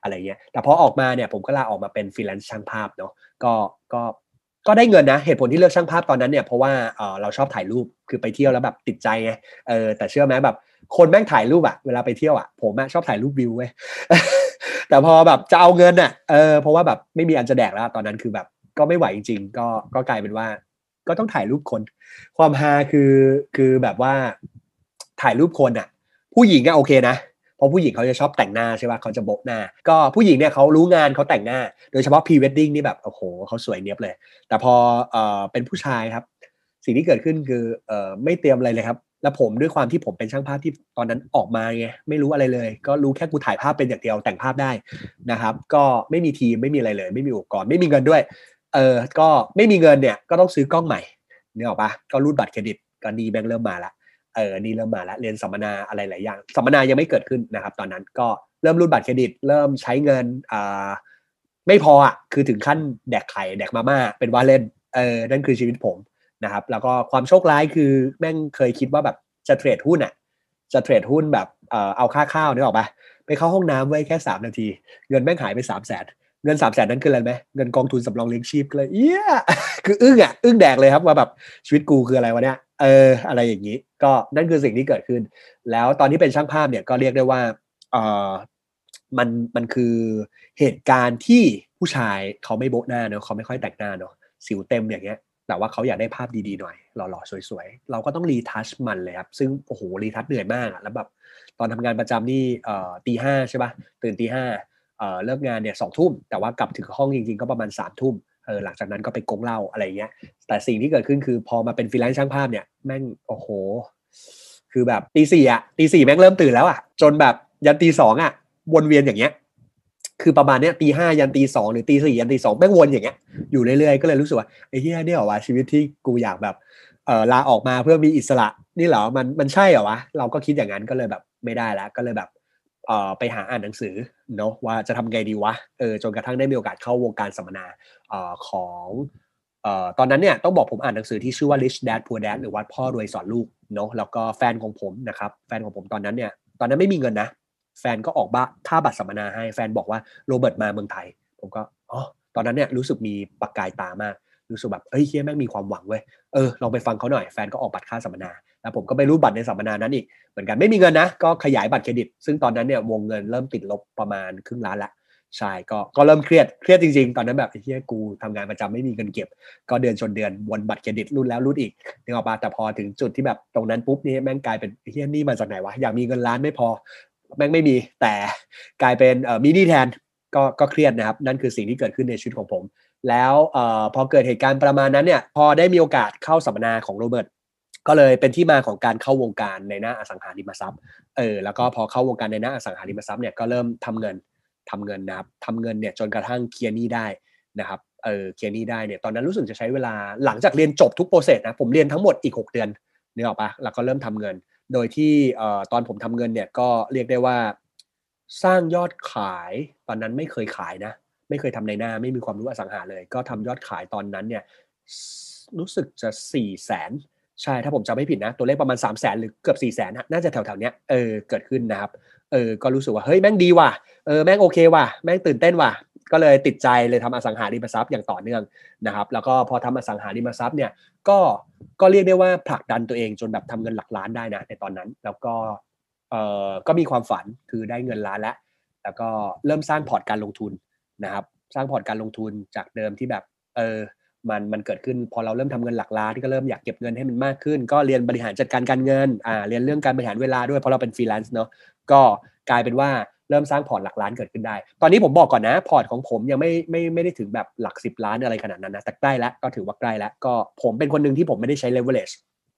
อะไรเงี้ยแต่พอออกมาเนี่ยผมก็ลาออกมาเป็น freelance ช่างภาพเนาะก็ได้เงินนะเหตุผลที่เลือกช่างภาพตอนนั้นเนี่ยเพราะว่าเราชอบถ่ายรูปคือไปเที่ยวแล้วแบบติดใจไงแต่เชื่อไหมแบบคนแม่งถ่ายรูปอะเวลาไปเที่ยวอะผมอะชอบถ่ายรูปวิวเว้ย แต่พอแบบจะเอาเงินน่ะเพราะว่าแบบไม่มีอันจะแดกแล้วตอนนั้นคือแบบก็ไม่ไหวจริงๆก็กลายเป็นว่าก็ต้องถ่ายรูปคนความฮาคือแบบว่าถ่ายรูปคนน่ะผู้หญิงก็โอเคนะเพราะผู้หญิงเขาจะชอบแต่งหน้าใช่ป่ะเขาจะโบกหน้าก็ผู้หญิงเนี่ยเขารู้งานเขาแต่งหน้าโดยเฉพาะพรีเวดดิ้งนี่แบบโอ้โหเขาสวยเนี๊ยบเลยแต่พอเป็นผู้ชายครับสิ่งที่เกิดขึ้นคือไม่เตรียมอะไรเลยครับแล้วผมด้วยความที่ผมเป็นช่างภาพที่ตอนนั้นออกมาไงไม่รู้อะไรเลยก็รู้แค่กูถ่ายภาพเป็นอย่างเดียวแต่งภาพได้นะครับก็ไม่มีทีมไม่มีอะไรเลยไม่มีอุปกรณ์ไม่มีเงินด้วยก็ไม่มีเงินเนี่ยก็ต้องซื้อกล้องใหม่นึกออกปะก็รูดบัตรเครดิตก็นี่แบงค์เริ่มมาละนี่เริ่มมาละเรียนสัมมนาอะไรหลายอย่างสัมมนายังไม่เกิดขึ้นนะครับตอนนั้นก็เริ่มรูดบัตรเครดิตเริ่มใช้เงินไม่พออ่ะคือถึงขั้นแดกไข่แดกมาม่าเป็นว่าเล่นนั่นคือชีวิตผมนะครับแล้วก็ความโชคร้ายคือแม่งเคยคิดว่าแบบจะเทรดหุ้นอ่ะจะเทรดหุ้นแบบเอาค่าข้าวนึกออกปะไปเข้าห้องน้ำไว้แค่3 นาทีเงินแม่งหายไป300,000เงิน300,000นั้นคืออะไรไหมเงินกองทุนสำรองเลี้ยงชีพเลยเอี้ยคืออึ้งอ่ะอึ้งแดกเลยครับว่าแบบชีวิตกูคืออะไรวะเนี่ยอะไรอย่างนี้ก็นั่นคือสิ่งที่เกิดขึ้นแล้วตอนที่เป็นช่างภาพเนี่ยก็เรียกได้ว่ามันคือเหตุการณ์ที่ ผู้ชายเขาไม่โบ๊ะหน้าเนาะเขาไม่ค่อยแต่งหน้าเนาะสิวเต็มอย่างเงี้ยแต่ว่าเขาอยากได้ภาพดีๆหน่อยหล่อๆสวยๆเราก็ต้องรีทัชมันเลยครับซึ่งโอ้โหรีทัชเหนื่อยมากแล้วแบบตอนทำงานประจำนี่ตีห้าใช่ป่ะตื่นตีห้าเลิกงานเนี่ยสองทุ่มแต่ว่ากลับถึงห้องจริงๆก็ประมาณสามทุ่มหลังจากนั้นก็ไปกงเหล้าอะไรเงี้ยแต่สิ่งที่เกิดขึ้นคือพอมาเป็นฟรีแลนซ์ช่างภาพเนี่ยแม่งโอ้โหคือแบบตีสี่อ่ะตีสี่แม่งเริ่มตื่นแล้วอ่ะจนแบบยันตีสองอ่ะวนเวียนอย่างเงี้ยคือประมาณเนี้ยตีห้ายันตีสองหรือตีสี่ยันตีสองแม่งวนอย่างเงี้ยอยู่เรื่อยๆก็เลยรู้สึกว่าไอ้เหี้ยเนี่ยเหรอวะชีวิตที่กูอยากแบบลาออกมาเพื่อมีอิสระนี่เหรอมันใช่เหรอวะเราก็คิดอย่างนั้นก็เลยแบบไม่ได้แล้วก็เลยแบบไปหาอ่านหนังสือเนาะว่าจะทำไงดีวะจนกระทั่งได้มีโอกาสเข้าวงการสัมมนาของตอนนั้นเนี่ยต้องบอกผมอ่านหนังสือที่ชื่อว่า Rich Dad Poor Dad หรือว่าพ่อรวยสอนลูกเนาะแล้วก็แฟนของผมนะครับแฟนของผมตอนนั้นไม่มีเงินนะแฟนก็ออกบ้าค่าบัตรสัมมนาให้แฟนบอกว่าโรเบิร์ตมาเมืองไทยผมก็อ๋อตอนนั้นเนี่ยรู้สึกมีประกายตามากรู้สึกแบบเฮ้ยเฮียแม่งมีความหวังเว้ยลองไปฟังเขาหน่อยแฟนก็ออกบัตรค่าสัมมนาแล้วผมก็ไปรูดบัตรในสัมมนานั้นอีกเหมือนกันไม่มีเงินนะก็ขยายบัตรเครดิตซึ่งตอนนั้นเนี่ยวงเงินเริ่มติดลบประมาณครึ่งล้านละใช่ก็เริ่มเครียดจริงๆตอนนั้นแบบไอ้เหี้ยกูทำงานประจำไม่มีเงินเก็บก็เดือนชนเดือนวนบัตรเครดิตรุ่นแล้วรุ่นอีกนึกออกป่ะแต่พอถึงจุดที่แบบตรงนั้นปุ๊บนี่แม่งกลายเป็นไอ้เหี้ยนี่มาจากไหนวะอยากมีเงินล้านไม่พอแม่งไม่มีแต่กลายเป็นมีหนี้แทนก็เครียดนะครับนั่นคือสิ่งที่เกิดขึ้นในชีวิตของผมแล้วพอเกิดเหตุการณ์ประมาณนั้นเนี่ยพอได้มีโอกาสเข้าสัมมนาของโรเบิร์ตก็เลยเป็นที่มาของการเข้าวงการในหน้าอสังหาริมทรัพย์แล้วก็พอเข้าวงการในหน้าอสังหาริมทรัพย์เนี่ยก็เริ่มทำเงินนะครับทำเงินเนี่ยจนกระทั่งเคลียร์หนี้ได้นะครับเคลียร์หนี้ได้เนี่ยตอนนั้นรู้สึกจะใช้เวลาหลังจากเรียนจบทุกโปรเซสนะผมเรียนทั้งหมดอีก6เดือนนึกออกปะแล้วก็เริ่มทำเงินโดยที่ตอนผมทำเงินเนี่ยก็เรียกได้ว่าสร้างยอดขายตอนนั้นไม่เคยขายนะไม่เคยทำในหน้าไม่มีความรู้อสังหาเลยก็ทำยอดขายตอนนั้นเนี่ยรู้สึกจะ 400,000ใช่ถ้าผมจำไม่ผิดนะตัวเลขประมาณ 300,000 หรือเกือบ 400,000 น่าจะแถวๆเนี้ยเกิดขึ้นนะครับก็รู้สึกว่าเฮ้ยแม่งดีว่ะแม่งโอเคว่ะแม่งตื่นเต้นว่ะก็เลยติดใจเลยทำอสังหาริมทรัพย์อย่างต่อเนื่องนะครับแล้วก็พอทำอสังหาริมทรัพย์เนี่ยก็เรียกได้ว่าผลักดันตัวเองจนแบบทำเงินหลักล้านได้นะในตอนนั้นแล้วก็ก็มีความฝันคือได้เงินล้านแล้วก็เริ่มสร้างพอร์ตการลงทุนนะครับสร้างพอร์ตการลงทุนจากเดิมที่แบบมันเกิดขึ้นพอเราเริ่มทำเงินหลักล้านที่ก็เริ่มอยากเก็บเงินให้มันมากขึ้นก็เรียนบริหารจัดการการเงินเรียนเรื่องการบริหารเวลาด้วยเพราะเราเป็นฟรีแลนซ์เนาะก็กลายเป็นว่าเริ่มสร้างพอร์ตหลักล้านเกิดขึ้นได้ตอนนี้ผมบอกก่อนนะพอร์ตของผมยังไม่ได้ถึงแบบหลัก10ล้านอะไรขนาดนั้นนะแต่ใกล้แล้วก็ถือว่าใกล้แล้วก็ผมเป็นคนนึงที่ผมไม่ได้ใช้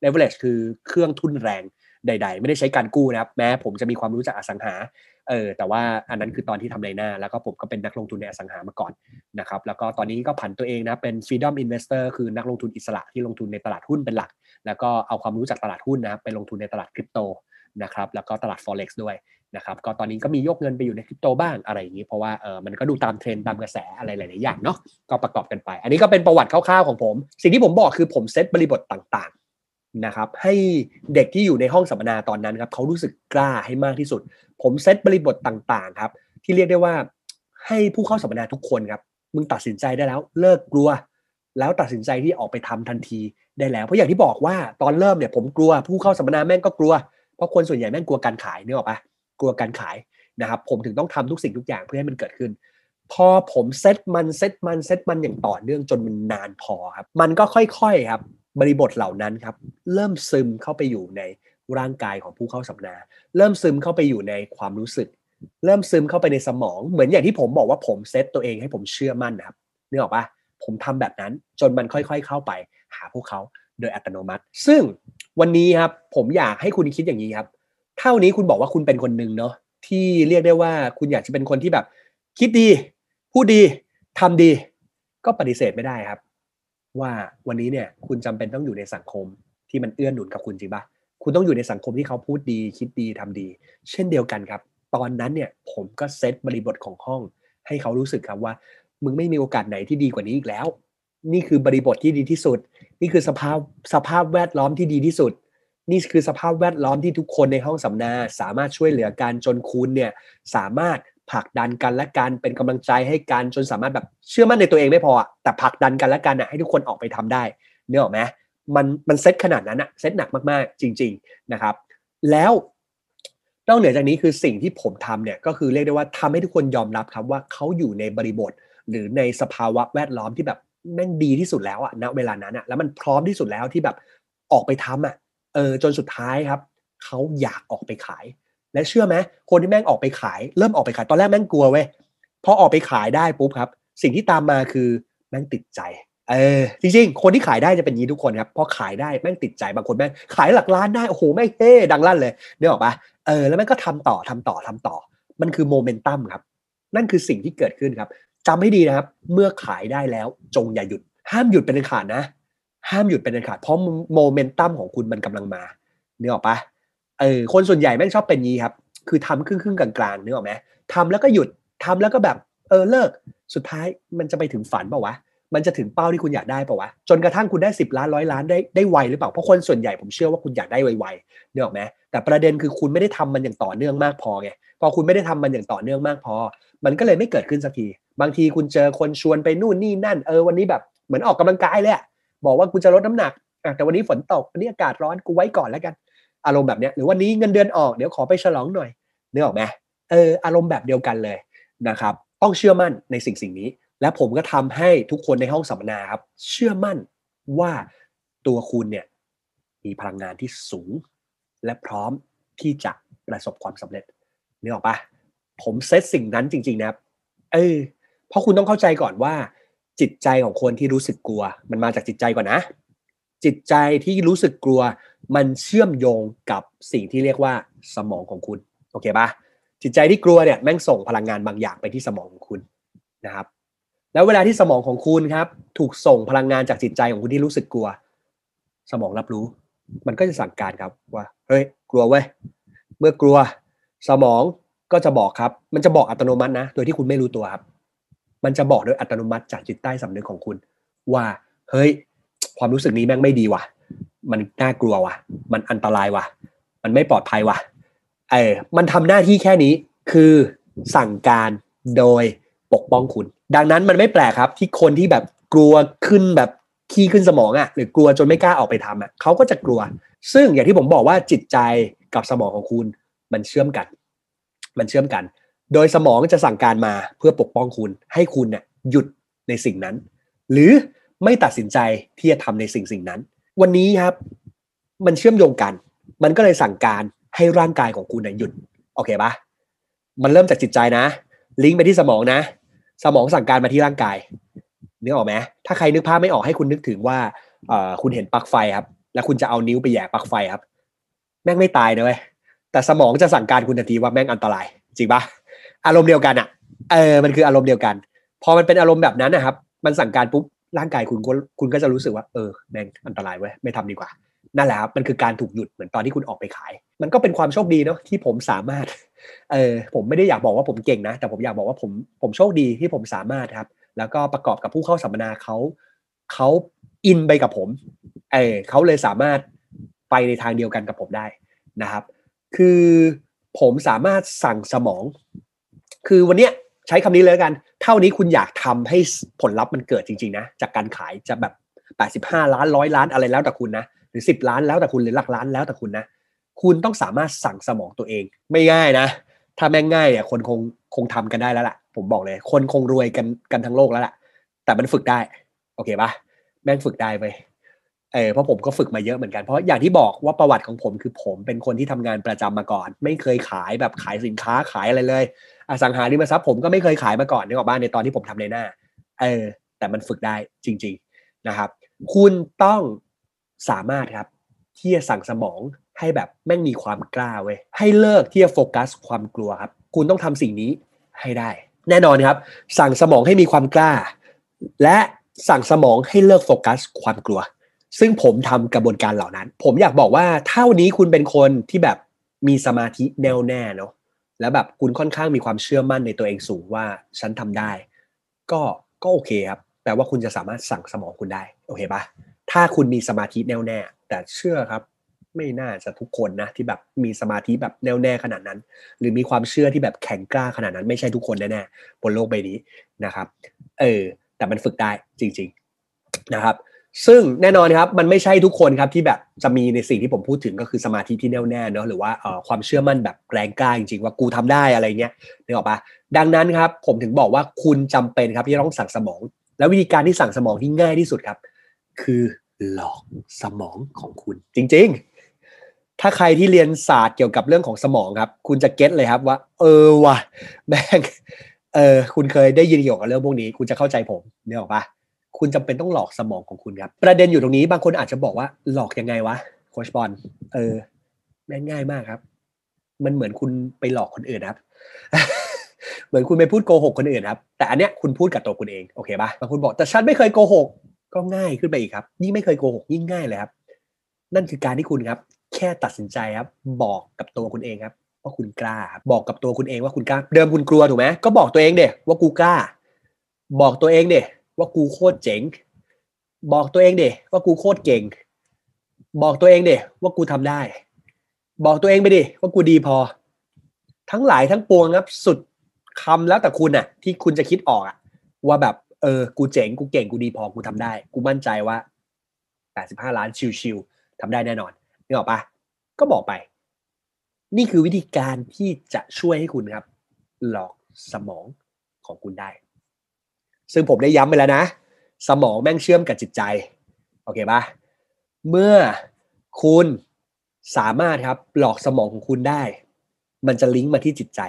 leverage คือเครื่องทุนแรงใดๆไม่ได้ใช้การกู้นะครับแม้ผมจะมีความรู้จากอสังหาแต่ว่าอันนั้นคือตอนที่ทำในหน้าแล้วก็ผมก็เป็นนักลงทุนในอสังหามาก่อนนะครับแล้วก็ตอนนี้ก็ผันตัวเองนะเป็น Freedom Investor คือนักลงทุนอิสระที่ลงทุนในตลาดหุ้นเป็นหลักแล้วก็เอาความรู้จากตลาดหุ้นนะครับไปลงทุนในตลาดคริปโตนะครับแล้วก็ตลาด Forex ด้วยนะครับก็ตอนนี้ก็มียกเงินไปอยู่ในคริปโตบ้างอะไรอย่างนี้เพราะว่ามันก็ดูตามเทรนด์ตามกระแสอะไรหลายๆอย่างเนาะก็ประกอบกันไปอันนี้ก็เป็นประวัติคร่าวๆของผมสิ่งที่ผมบอกคือผมเซตบริบทต่างนะครับให้เด็กที่อยู่ในห้องสัมมนาตอนนั้นครับเขารู้สึกกล้าให้มากที่สุดผมเซตบริบทต่างๆครับที่เรียกได้ว่าให้ผู้เข้าสัมมนาทุกคนครับมึงตัดสินใจได้แล้วเลิกกลัวแล้วตัดสินใจที่ออกไปทำทันทีได้แล้วเพราะอย่างที่บอกว่าตอนเริ่มเนี่ยผมกลัวผู้เข้าสัมมนาแม่งก็กลัวเพราะคนส่วนใหญ่แม่งกลัวการขายนึกออกปะกลัวการขายนะครับผมถึงต้องทำทุกสิ่งทุกอย่างเพื่อให้มันเกิดขึ้นพอผมเซตมันอย่างต่อเนื่องจนมันนานพอครับมันก็ค่อยๆครับบริบทเหล่านั้นครับเริ่มซึมเข้าไปอยู่ในร่างกายของผู้เข้าสัมมนาเริ่มซึมเข้าไปอยู่ในความรู้สึกเริ่มซึมเข้าไปในสมองเหมือนอย่างที่ผมบอกว่าผมเซตตัวเองให้ผมเชื่อมั่นนะครับนึกออกปะผมทำแบบนั้นจนมันค่อยๆเข้าไปหาพวกเขาโดยอัตโนมัติซึ่งวันนี้ครับผมอยากให้คุณคิดอย่างนี้ครับเท่านี้คุณบอกว่าคุณเป็นคนหนึ่งเนาะที่เรียกได้ว่าคุณอยากจะเป็นคนที่แบบคิดดีพูดดีทำดีก็ปฏิเสธไม่ได้ครับว่าวันนี้เนี่ยคุณจำเป็นต้องอยู่ในสังคมที่มันเอื้อหนุนกับคุณจริงปะคุณต้องอยู่ในสังคมที่เขาพูดดีคิดดีทำดีเช่นเดียวกันครับตอนนั้นเนี่ยผมก็เซตบริบทของห้องให้เขารู้สึกครับว่ามึงไม่มีโอกาสไหนที่ดีกว่านี้อีกแล้วนี่คือบริบทที่ดีที่สุดนี่คือสภาพแวดล้อมที่ดีที่สุดนี่คือสภาพแวดล้อมที่ทุกคนในห้องสัมมนาสามารถช่วยเหลือกันจนคุณเนี่ยสามารถผลักดันกันและกันเป็นกำลังใจให้กันจนสามารถแบบเชื่อมั่นในตัวเองไม่พอแต่ผลักดันกันและกันน่ะให้ทุกคนออกไปทำได้เนี่ยหรอไหมมันเซตขนาดนั้นน่ะเซตหนักมากๆจริงๆนะครับแล้วนอกเหนือจากนี้คือสิ่งที่ผมทำเนี่ยก็คือเรียกได้ว่าทำให้ทุกคนยอมรับครับว่าเขาอยู่ในบริบท หรือในสภาวะแวดล้อมที่แบบแม่งดีที่สุดแล้วอะณเวลานั้นอะแล้วมันพร้อมที่สุดแล้วที่แบบออกไปทำอะจนสุดท้ายครับเขาอยากออกไปขายและเชื่อไหมคนที่แม่งออกไปขายเริ่มออกไปขายตอนแรกแม่งกลัวเว้ยพอออกไปขายได้ปุ๊บครับสิ่งที่ตามมาคือแม่งติดใจจริงๆคนที่ขายได้จะเป็นงี้ทุกคนครับพอขายได้แม่งติดใจบางคนแม่งขายหลักล้านได้โอ้โหแม่งเฮ้ดังลั่นเลยเดี๋ยวออกปะแล้วแม่งก็ทำต่อมันคือโมเมนตัมครับนั่นคือสิ่งที่เกิดขึ้นครับจำให้ดีนะครับเมื่อขายได้แล้วจงอย่าหยุดห้ามหยุดเป็นอันขาดนะห้ามหยุดเป็นอันขาดเพราะโมเมนตัมของคุณมันกำลังมาเนื้อออกปะคนส่วนใหญ่แม่งชอบเป็นงี้ครับคือทำครึ่งๆกลางๆเนื้อออกไหมทำแล้วก็หยุดทำแล้วก็แบบเลิกสุดท้ายมันจะไปถึงฝันเปล่าวะมันจะถึงเป้าที่คุณอยากได้เปล่าวะจนกระทั่งคุณได้10ล้าน100ล้านได้ไวหรือเปล่าเพราะคนส่วนใหญ่ผมเชื่อว่าคุณอยากได้ไวๆเนื้อออกไหมแต่ประเด็นคือคุณไม่ได้ทำมันอย่างต่อเนื่องมากพอไงพอคุณไม่ได้ทำมันอย่างต่อเนื่องมากพอมันก็เลยไม่เกิดขึ้นสักทีบางทีคุณเจอคนชวนไปนู่นนี่นั่นวันนี้แบบเหมือนออกกำลังกายเลยบอกว่ากูจะลดน้ำหนักแต่วันนี้ฝนตกวันนี้อากาศร้อนกูไว้ก่อนแล้วกันอารมณ์แบบเนี้ยหรือวันนี้เงินเดือนออกเดี๋ยวขอไปฉลองหน่อยเนื้อออกไหมอารมณ์แบบเดียวกันเลยนะครับต้องเชื่อมั่นในสิ่งนี้และผมก็ทำให้ทุกคนในห้องสัมมนาครับเชื่อมั่นว่าตัวคุณเนี่ยมีพลังงานที่สูงและพร้อมที่จะประสบความสำเร็จเนื้อออกปะผมเซตสิ่งนั้นจริงๆนะครับเพราะคุณต้องเข้าใจก่อนว่าจิตใจของคนที่รู้สึกกลัวมันมาจากจิตใจก่อนนะจิตใจที่รู้สึกกลัวมันเชื่อมโยงกับสิ่งที่เรียกว่าสมองของคุณโอเคปะจิตใจที่กลัวเนี่ยแม่งส่งพลังงานบางอย่างไปที่สมองของคุณนะครับแล้วเวลาที่สมองของคุณครับถูกส่งพลังงานจากจิตใจของคุณที่รู้สึกกลัวสมองรับรู้มันก็จะสั่งการครับว่าเฮ้ยกลัวเว้ยเมื่อกลัวสมองก็จะบอกครับมันจะบอกอัตโนมัตินะโดยที่คุณไม่รู้ตัวครับมันจะบอกโดยอัตโนมัติจากจิตใต้สำนึกของคุณว่าเฮ้ยความรู้สึกนี้แม่งไม่ดีว่ะมันน่ากลัวว่ะมันอันตรายว่ะมันไม่ปลอดภัยว่ะมันทำหน้าที่แค่นี้คือสั่งการโดยปกป้องคุณดังนั้นมันไม่แปลกครับที่คนที่แบบกลัวขึ้นแบบขี้ขึ้นสมองหรือกลัวจนไม่กล้าออกไปทำเขาก็จะกลัวซึ่งอย่างที่ผมบอกว่าจิตใจกับสมองของคุณมันเชื่อมกันโดยสมองจะสั่งการมาเพื่อปกป้องคุณให้คุณหยุดในสิ่งนั้นหรือไม่ตัดสินใจที่จะทำในสิ่งนั้นวันนี้ครับมันเชื่อมโยงกันมันก็เลยสั่งการให้ร่างกายของคุณหยุดโอเคปะมันเริ่มจากจิตใจนะลิงก์ไปที่สมองนะสมองสั่งการมาที่ร่างกายนึกออกไหมถ้าใครนึกภาพไม่ออกให้คุณนึกถึงว่าคุณเห็นปลั๊กไฟครับแล้วคุณจะเอานิ้วไปแหย่ปลั๊กไฟครับแม่งไม่ตายนะเว้ยแต่สมองจะสั่งการคุณทันทีว่าแม่งอันตรายจริงปะอารมณ์เดียวกันมันคืออารมณ์เดียวกันพอมันเป็นอารมณ์แบบนั้นนะครับมันสั่งการปุ๊บร่างกายคุณก็จะรู้สึกว่าแม่งอันตรายเว้ยไม่ทำดีกว่านั่นแหละครับมันคือการถูกหยุดเหมือนตอนที่คุณออกไปขายมันก็เป็นความโชคดีเนาะที่ผมสามารถผมไม่ได้อยากบอกว่าผมเก่งนะแต่ผมอยากบอกว่าผมโชคดีที่ผมสามารถครับแล้วก็ประกอบกับผู้เข้าสัมมนาเขาอินไปกับผมเขาเลยสามารถไปในทางเดียวกันกับผมได้นะครับคือผมสามารถสั่งสมองคือวันนี้ใช้คำนี้เลยกันเท่านี้คุณอยากทำให้ผลลัพธ์มันเกิดจริงๆนะจากการขายจะแบบ85ล้าน100ล้านอะไรแล้วแต่คุณนะหรือ10ล้านแล้วแต่คุณหรือหลักล้านแล้วแต่คุณนะคุณต้องสามารถสั่งสมองตัวเองไม่ง่ายนะถ้าแม่งง่ายเนี่ยคนคงทำกันได้แล้วล่ะผมบอกเลยคนคงรวยกันทั้งโลกแล้วล่ะแต่มันฝึกได้โอเคปะแม่งฝึกได้ไปเพราะผมก็ฝึกมาเยอะเหมือนกันเพราะอย่างที่บอกว่าประวัติของผมคือผมเป็นคนที่ทำงานประจำมาก่อนไม่เคยขายแบบขายสินค้าขายอะไรเลยอสังหาริมทรัพย์ผมก็ไม่เคยขายมาก่อนนึกออกป่ะในตอนที่ผมทำในหน้าแต่มันฝึกได้จริงๆนะครับคุณต้องสามารถครับที่จะสั่งสมองให้แบบแม่งมีความกล้าเว้ยให้เลิกที่จะโฟกัสความกลัวครับคุณต้องทำสิ่งนี้ให้ได้แน่นอนครับสั่งสมองให้มีความกล้าและสั่งสมองให้เลิกโฟกัสความกลัวซึ่งผมทำกระบวนการเหล่านั้นผมอยากบอกว่าเท่านี้คุณเป็นคนที่แบบมีสมาธิแน่วแน่เนาะแล้วแบบคุณค่อนข้างมีความเชื่อมั่นในตัวเองสูงว่าฉันทำได้ก็โอเคครับแต่ว่าคุณจะสามารถสั่งสมองคุณได้โอเคปะถ้าคุณมีสมาธิแน่วแน่แต่เชื่อครับไม่น่าจะทุกคนนะที่แบบมีสมาธิแบบแน่วแน่ขนาดนั้นหรือมีความเชื่อที่แบบแข็งกล้าขนาดนั้นไม่ใช่ทุกคนแน่ๆบนโลกใบนี้นะครับแต่มันฝึกได้จริงๆนะครับ ซึ่งแน่นอนครับมันไม่ใช่ทุกคนครับที่แบบจะมีในสิ่งที่ผมพูดถึงก็คือสมาธิที่แน่วแน่เนาะหรือว่าความเชื่อมั่นแบบแรงกล้าจริงๆว่ากูทำได้อะไรเงี้ยนึกออกปะดังนั้นครับผมถึงบอกว่าคุณจำเป็นครับที่ต้องสั่งสมองและวิธีการที่สั่งสมองที่ง่ายที่สุดครับคือหลอกสมองของคุณจริงๆถ้าใครที่เรียนศาสตร์เกี่ยวกับเรื่องของสมองครับคุณจะเก็ตเลยครับว่าว่ะแม่งคุณเคยได้ยินเกี่ยวกับเรื่องพวกนี้คุณจะเข้าใจผมนึกออกปะคุณจำเป็นต้องหลอกสมองของคุณครับประเด็นอยู่ตรงนี้บางคนอาจจะบอกว่าหลอกยังไงวะโค้ชบอลง่ายมากครับมันเหมือนคุณไปหลอกคนอื่นครับ เหมือนคุณไปพูดโกหกคนอื่นครับแต่อันเนี้ยคุณพูดกับตัวคุณเองโอเคป่ะบางคนบอกแต่ฉันไม่เคยโกหกก็ง่ายขึ้นไปอีกครับยิ่งไม่เคยโกหกยิ่งง่ายเลยครับนั่นคือการที่คุณครับแค่ตัดสินใจครับบอกกับตัวคุณเองครับว่าคุณกล้าครับบอกกับตัวคุณเองว่าคุณกล้าเดิมคุณกลัวถูกไหมก็บอกตัวเองเด้ว่ากูกล้าบอกตัวเองเด้ว่ากูโคตรเจ๋งบอกตัวเองเด้ว่ากูโคตรเก่งบอกตัวเองเด้ว่ากูทำได้บอกตัวเองไปดิว่ากูดีพอทั้งหลายทั้งปวงครับสุดคำแล้วแต่คุณน่ะที่คุณจะคิดออกอะว่าแบบกูเจ๋งกูเก่งกูดีพอกูทำได้กูมั่นใจว่า85ล้านชิวๆทำได้แน่นอนนึกออกปะก็บอกไปนี่คือวิธีการที่จะช่วยให้คุณครับหลอกสมองของคุณได้ซึ่งผมได้ย้ำไปแล้วนะสมองแม่งเชื่อมกับจิตใจโอเคปะเมื่อคุณสามารถครับหลอกสมองของคุณได้มันจะลิงก์มาที่จิตใจ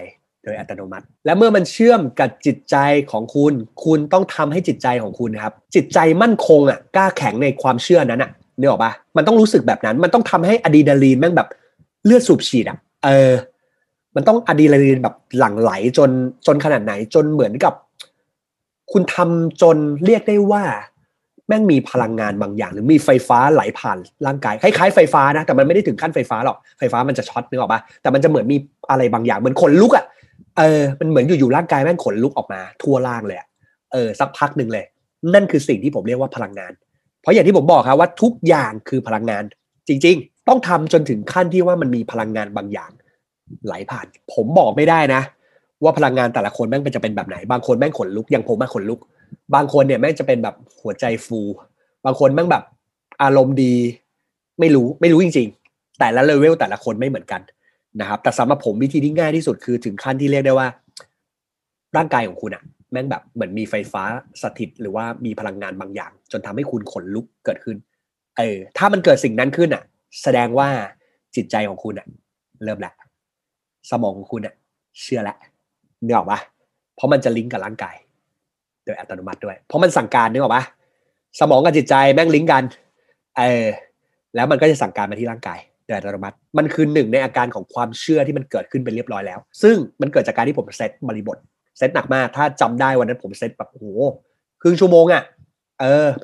โดยอัตโนมัติและเมื่อมันเชื่อมกับจิตใจของคุณคุณต้องทำให้จิตใจของคุณครับจิตใจมั่นคงอ่ะกล้าแข็งในความเชื่อนั้นอ่ะนึกออกปะมันต้องรู้สึกแบบนั้นมันต้องทำให้อะดรีนาลีนแม่งแบบเลือดสูบฉีดอ่ะมันต้องอะดรีนาลีนแบบหลั่งไหลจนขนาดไหนจนเหมือนกับคุณทำจนเรียกได้ว่าแม่งมีพลังงานบางอย่างหรือมีไฟฟ้าไหลผ่านร่างกายคล้ายๆไฟฟ้านะแต่มันไม่ได้ถึงขั้นไฟฟ้าหรอกไฟฟ้ามันจะช็อตนึกออกปะแต่มันจะเหมือนมีอะไรบางอย่างเหมือนขนลุกอ่ะมันเหมือนอยู่ๆร่างกายแม่งขนลุกออกมาทั่วร่างเลยอ่ะสักพักนึงเลยนั่นคือสิ่งที่ผมเรียกว่าพลังงานเพราะอย่างที่ผมบอกครับว่าทุกอย่างคือพลังงานจริงๆต้องทำจนถึงขั้นที่ว่ามันมีพลังงานบางอย่างไหลผ่านผมบอกไม่ได้นะว่าพลังงานแต่ละคนแม่งจะเป็นแบบไหนบางคนแม่งขนลุกอย่างผมแม่งขนลุกบางคนเนี่ยแม่งจะเป็นแบบหัวใจฟูบางคนแม่งแบบอารมณ์ดีไม่รู้จริงๆแต่ละเลเวลแต่ละคนไม่เหมือนกันนะครับแต่สำหรับผมวิธีที่ง่ายที่สุดคือถึงขั้นที่เรียกได้ว่าร่างกายของคุณอะแม่งแบบเหมือนมีไฟฟ้าสถิตหรือว่ามีพลังงานบางอย่างจนทำให้คุณขนลุกเกิดขึ้นถ้ามันเกิดสิ่งนั้นขึ้นอะแสดงว่าจิตใจของคุณอะเริ่มละสมองของคุณอะเชื่อละนึกออกปะเพราะมันจะลิงก์กับร่างกายโดยอัตโนมัติด้วยเพราะมันสั่งการนึกออกปะสมองกับจิตใจแม่งลิงก์กันแล้วมันก็จะสั่งการมาที่ร่างกายโดยอัตโนมัติมันคือหนึ่งในอาการของความเชื่อที่มันเกิดขึ้นเป็นเรียบร้อยแล้วซึ่งมันเกิดจากการที่ผมเซตบริบทเซตหนักมากถ้าจำได้วันนั้นผมเซตแบบโอ้โหครึ่งชั่วโมงอ่ะ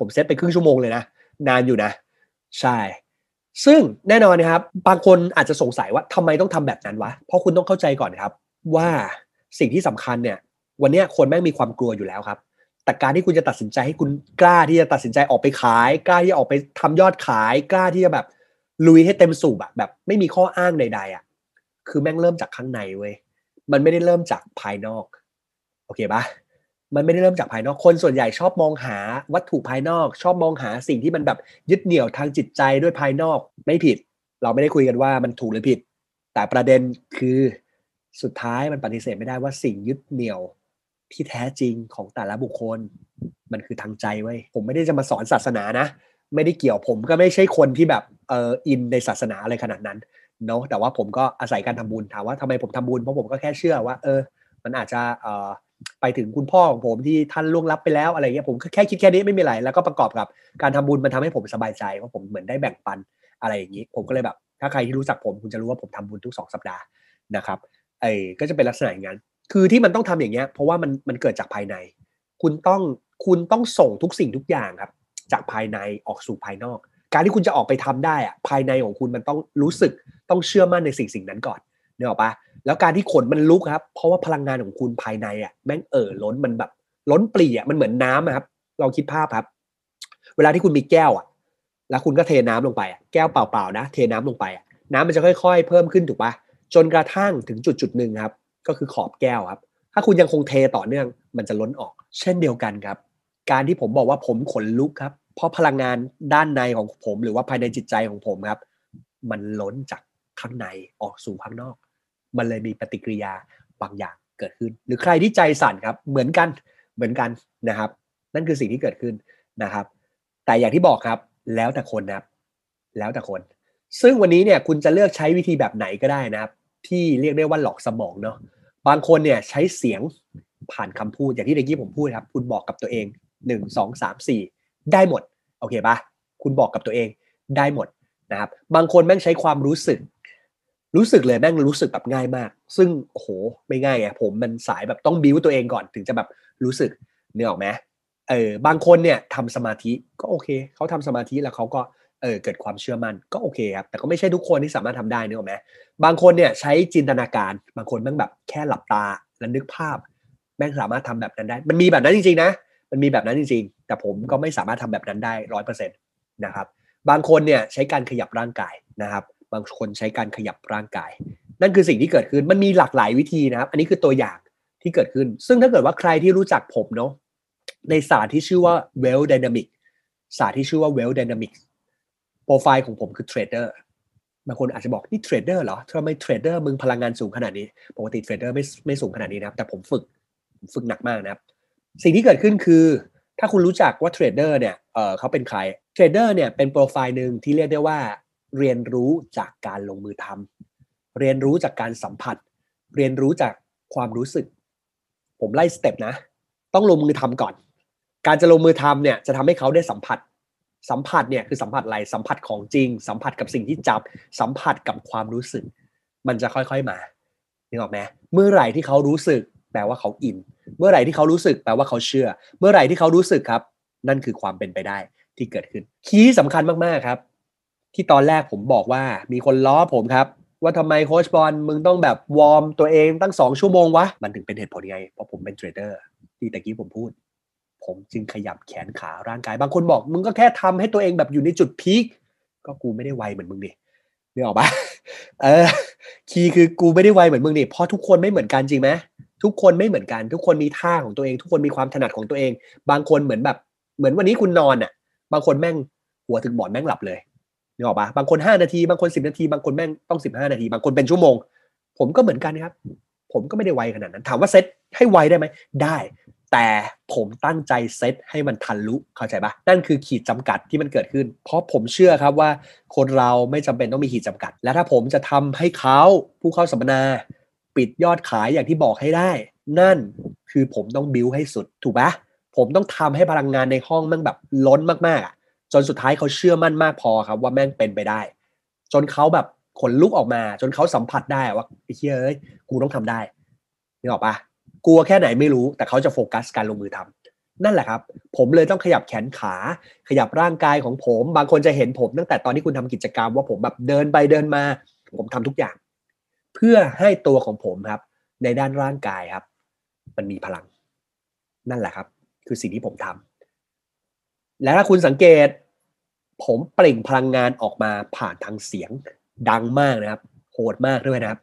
ผมเซตไปครึ่งชั่วโมงเลยนะนานอยู่นะใช่ซึ่งแน่นอนนะครับบางคนอาจจะสงสัยว่าทำไมต้องทำแบบนั้นวะเพราะคุณต้องเข้าใจก่อนครับว่าสิ่งที่สำคัญเนี่ยวันนี้คนแม่งมีความกลัวอยู่แล้วครับแต่การที่คุณจะตัดสินใจให้คุณกล้าที่จะตัดสินใจออกไปขายกล้าที่จะออกไปทำยอดขายกล้าที่จะแบบลุยให้เต็มสูบอะแบบไม่มีข้ออ้างใดๆอะคือแม่งเริ่มจากข้างในเว้ยมันไม่ได้เริ่มจากภายนอกโอเคปะมันไม่ได้เริ่มจากภายนอกคนส่วนใหญ่ชอบมองหาวัตถุภายนอกชอบมองหาสิ่งที่มันแบบยึดเหนี่ยวทางจิตใจด้วยภายนอกไม่ผิดเราไม่ได้คุยกันว่ามันถูกหรือผิดแต่ประเด็นคือสุดท้ายมันปฏิเสธไม่ได้ว่าสิ่งยึดเหนี่ยวที่แท้จริงของแต่ละบุคคลมันคือทางใจเว้ยผมไม่ได้จะมาสอนศาสนานะไม่ได้เกี่ยวผมก็ไม่ใช่คนที่แบบอินในศาสนาอะไรขนาดนั้นเนาะแต่ว่าผมก็อาศัยการทำบุญถามว่าทำไมผมทำบุญเพราะผมก็แค่เชื่อว่ามันอาจจะไปถึงคุณพ่อของผมที่ท่านล่วงลับไปแล้วอะไรเงี้ยผมแค่คิดแค่นี้ไม่มีอะไรแล้วก็ประกอบกับการทำบุญมันทำให้ผมสบายใจว่าผมเหมือนได้แบ่งปันอะไรอย่างนี้ผมก็เลยแบบถ้าใครที่รู้จักผมคุณจะรู้ว่าผมทำบุญทุก2สัปดาห์นะครับก็จะเป็นลักษณะอย่างนั้นคือที่มันต้องทำอย่างเงี้ยเพราะว่ามันเกิดจากภายในคุณต้องส่งทุกสิ่งทุกอย่างครับจากภายในออกสู่ภายนอกการที่คุณจะออกไปทำได้อะภายในของคุณมันต้องรู้สึกต้องเชื่อมั่นในสิ่งนั้นก่อนนึกออกปะแล้วการที่ขนมันลุกครับเพราะว่าพลังงานของคุณภายในอะแม่งล้นมันแบบล้นปรีอะมันเหมือนน้ำครับลองคิดภาพครับเวลาที่คุณมีแก้วอะแล้วคุณก็เทน้ำลงไปอะแก้วเปล่าๆนะเทน้ำลงไปอะน้ำมันจะค่อยๆเพิ่มขึ้นถูกปะจนกระทั่งถึงจุดหนึ่งครับก็คือขอบแก้วครับถ้าคุณยังคงเทต่อเนื่องมันจะล้นออกเช่นเดียวกันครับการที่ผมบอกว่าผมขนลุกครับ เพราะพลังงานด้านในของผมหรือว่าภายในจิตใจของผมครับมันล้นจากข้างในออกสู่ข้างนอกมันเลยมีปฏิกิริยาบางอย่างเกิดขึ้นหรือใครที่ใจสั่นครับเหมือนกันนะครับนั่นคือสิ่งที่เกิดขึ้นนะครับแต่อย่างที่บอกครับแล้วแต่คนนะครับแล้วแต่คนซึ่งวันนี้เนี่ยคุณจะเลือกใช้วิธีแบบไหนก็ได้นะครับที่เรียกได้ว่าหลอกสมองเนาะบางคนเนี่ยใช้เสียงผ่านคำพูดอย่างที่เมื่อกี้ผมพูดครับคุณบอกกับตัวเอง1 2 3 4ได้หมดโอเคป่ะคุณบอกกับตัวเองได้หมดนะครับบางคนแม่งใช้ความรู้สึกเลยแม่งรู้สึกแบบง่ายมากซึ่งโอ้โหไม่ง่ายอ่ะผมมันสายแบบต้องบิ้วตัวเองก่อนถึงจะแบบรู้สึกนึกออกไหมบางคนเนี่ยทำสมาธิก็โอเคเขาทำสมาธิแล้วเขาก็เกิดความเชื่อมั่นก็โอเคครับแต่ก็ไม่ใช่ทุกคนที่สามารถทำได้นึกออกไหมบางคนเนี่ยใช้จินตนาการบางคนแม่งแบบแค่หลับตาแล้วนึกภาพแม่งสามารถทำแบบนั้นได้มันมีแบบนั้นจริงๆนะมันมีแบบนั้นจริงๆแต่ผมก็ไม่สามารถทำแบบนั้นได้ 100% นะครับบางคนเนี่ยใช้การขยับร่างกายนะครับบางคนใช้การขยับร่างกายนั่นคือสิ่งที่เกิดขึ้นมันมีหลากหลายวิธีนะครับอันนี้คือตัวอย่างที่เกิดขึ้นซึ่งถ้าเกิดว่าใครที่รู้จักผมเนาะในศาสตร์ที่ชื่อว่า Wealth Dynamics ศาสตร์ที่ชื่อว่า Wealth Dynamics โปรไฟล์ของผมคือเทรดเดอร์บางคนอาจจะบอกนี่เทรดเดอร์เหรอทำไมเทรดเดอร์มึงพลังงานสูงขนาดนี้ปกติเทรดเดอร์ไม่สูงขนาดนี้นะครับแต่ผมฝึกหนักมากนะครับสิ่งที่เกิดขึ้นคือถ้าคุณรู้จักว่าเทรดเดอร์เนี่ยเขาเป็นใครเทรดเดอร์เนี่ยเป็นโปรไฟล์นึงที่เรียกได้ว่าเรียนรู้จากการลงมือทำเรียนรู้จากการสัมผัสเรียนรู้จากความรู้สึกผมไล่สเต็ปนะต้องลงมือทำก่อนการจะลงมือทำเนี่ยจะทำให้เขาได้สัมผัสเนี่ยคือสัมผัสอะไรสัมผัสของจริงสัมผัสกับสิ่งที่จับสัมผัสกับความรู้สึกมันจะค่อยๆมานึกออกไหมเมื่อไหร่ที่เขารู้สึกแปลว่าเขาอินเมื่อไหร่ที่เขารู้สึกแปลว่าเขาเชื่อเมื่อไหร่ที่เขารู้สึกครับนั่นคือความเป็นไปได้ที่เกิดขึ้นคีย์สำคัญมากๆครับที่ตอนแรกผมบอกว่ามีคนล้อผมครับว่าทำไมโค้ชบอลมึงต้องแบบวอร์มตัวเองตั้ง2ชั่วโมงวะมันถึงเป็นเหตุผลไงเพราะผมเป็นเทรดเดอร์ที่ตะกี้ผมพูดผมจึงขยับแขนขาร่างกายบางคนบอกมึงก็แค่ทำให้ตัวเองแบบอยู่ในจุดพีคก็กูไม่ได้ไวเหมือนมึงดินึกออกปะคีย์คือกูไม่ได้ไวเหมือนมึงดิเพราะทุกคนไม่เหมือนกันจริงไหมทุกคนไม่เหมือนกันทุกคนมีท่าของตัวเองทุกคนมีความถนัดของตัวเองบางคนเหมือนวันนี้คุณนอนอ่ะบางคนแม่งหัวถึงบ่อนแม่งหลับเลยนึกออกปะบางคน5นาทีบางคน10นาทีบางคนแม่งต้อง15นาทีบางคนเป็นชั่วโมงผมก็เหมือนกันครับผมก็ไม่ได้ไวขนาดนั้นถามว่าเซตให้ไวได้ไหมได้แต่ผมตั้งใจเซตให้มันทะลุเข้าใจปะนั่นคือขีดจำกัดที่มันเกิดขึ้นเพราะผมเชื่อครับว่าคนเราไม่จำเป็นต้องมีขีดจำกัดและถ้าผมจะทำให้เขาผู้เข้าสัมมนาปิดยอดขายอย่างที่บอกให้ได้นั่นคือผมต้องบิ้วให้สุดถูกปะผมต้องทำให้พลังงานในห้องมันแบบล้นมากๆจนสุดท้ายเขาเชื่อมั่นมากพอครับว่าแม่งเป็นไปได้จนเขาแบบขนลุกออกมาจนเขาสัมผัสได้ว่าไอ้เหี้ยเอ้ยกูต้องทำได้นึกออกปะกลัวแค่ไหนไม่รู้แต่เขาจะโฟกัสการลงมือทำนั่นแหละครับผมเลยต้องขยับแขนขาขยับร่างกายของผมบางคนจะเห็นผมตั้งแต่ตอนที่คุณทำกิจกรรมว่าผมแบบเดินไปเดินมาผมทำทุกอย่างเพื่อให้ตัวของผมครับในด้านร่างกายครับมันมีพลังนั่นแหละครับคือสิ่งที่ผมทำและถ้าคุณสังเกตผมเปล่งพลังงานออกมาผ่านทางเสียงดังมากนะครับโหดมากด้วยนะครับ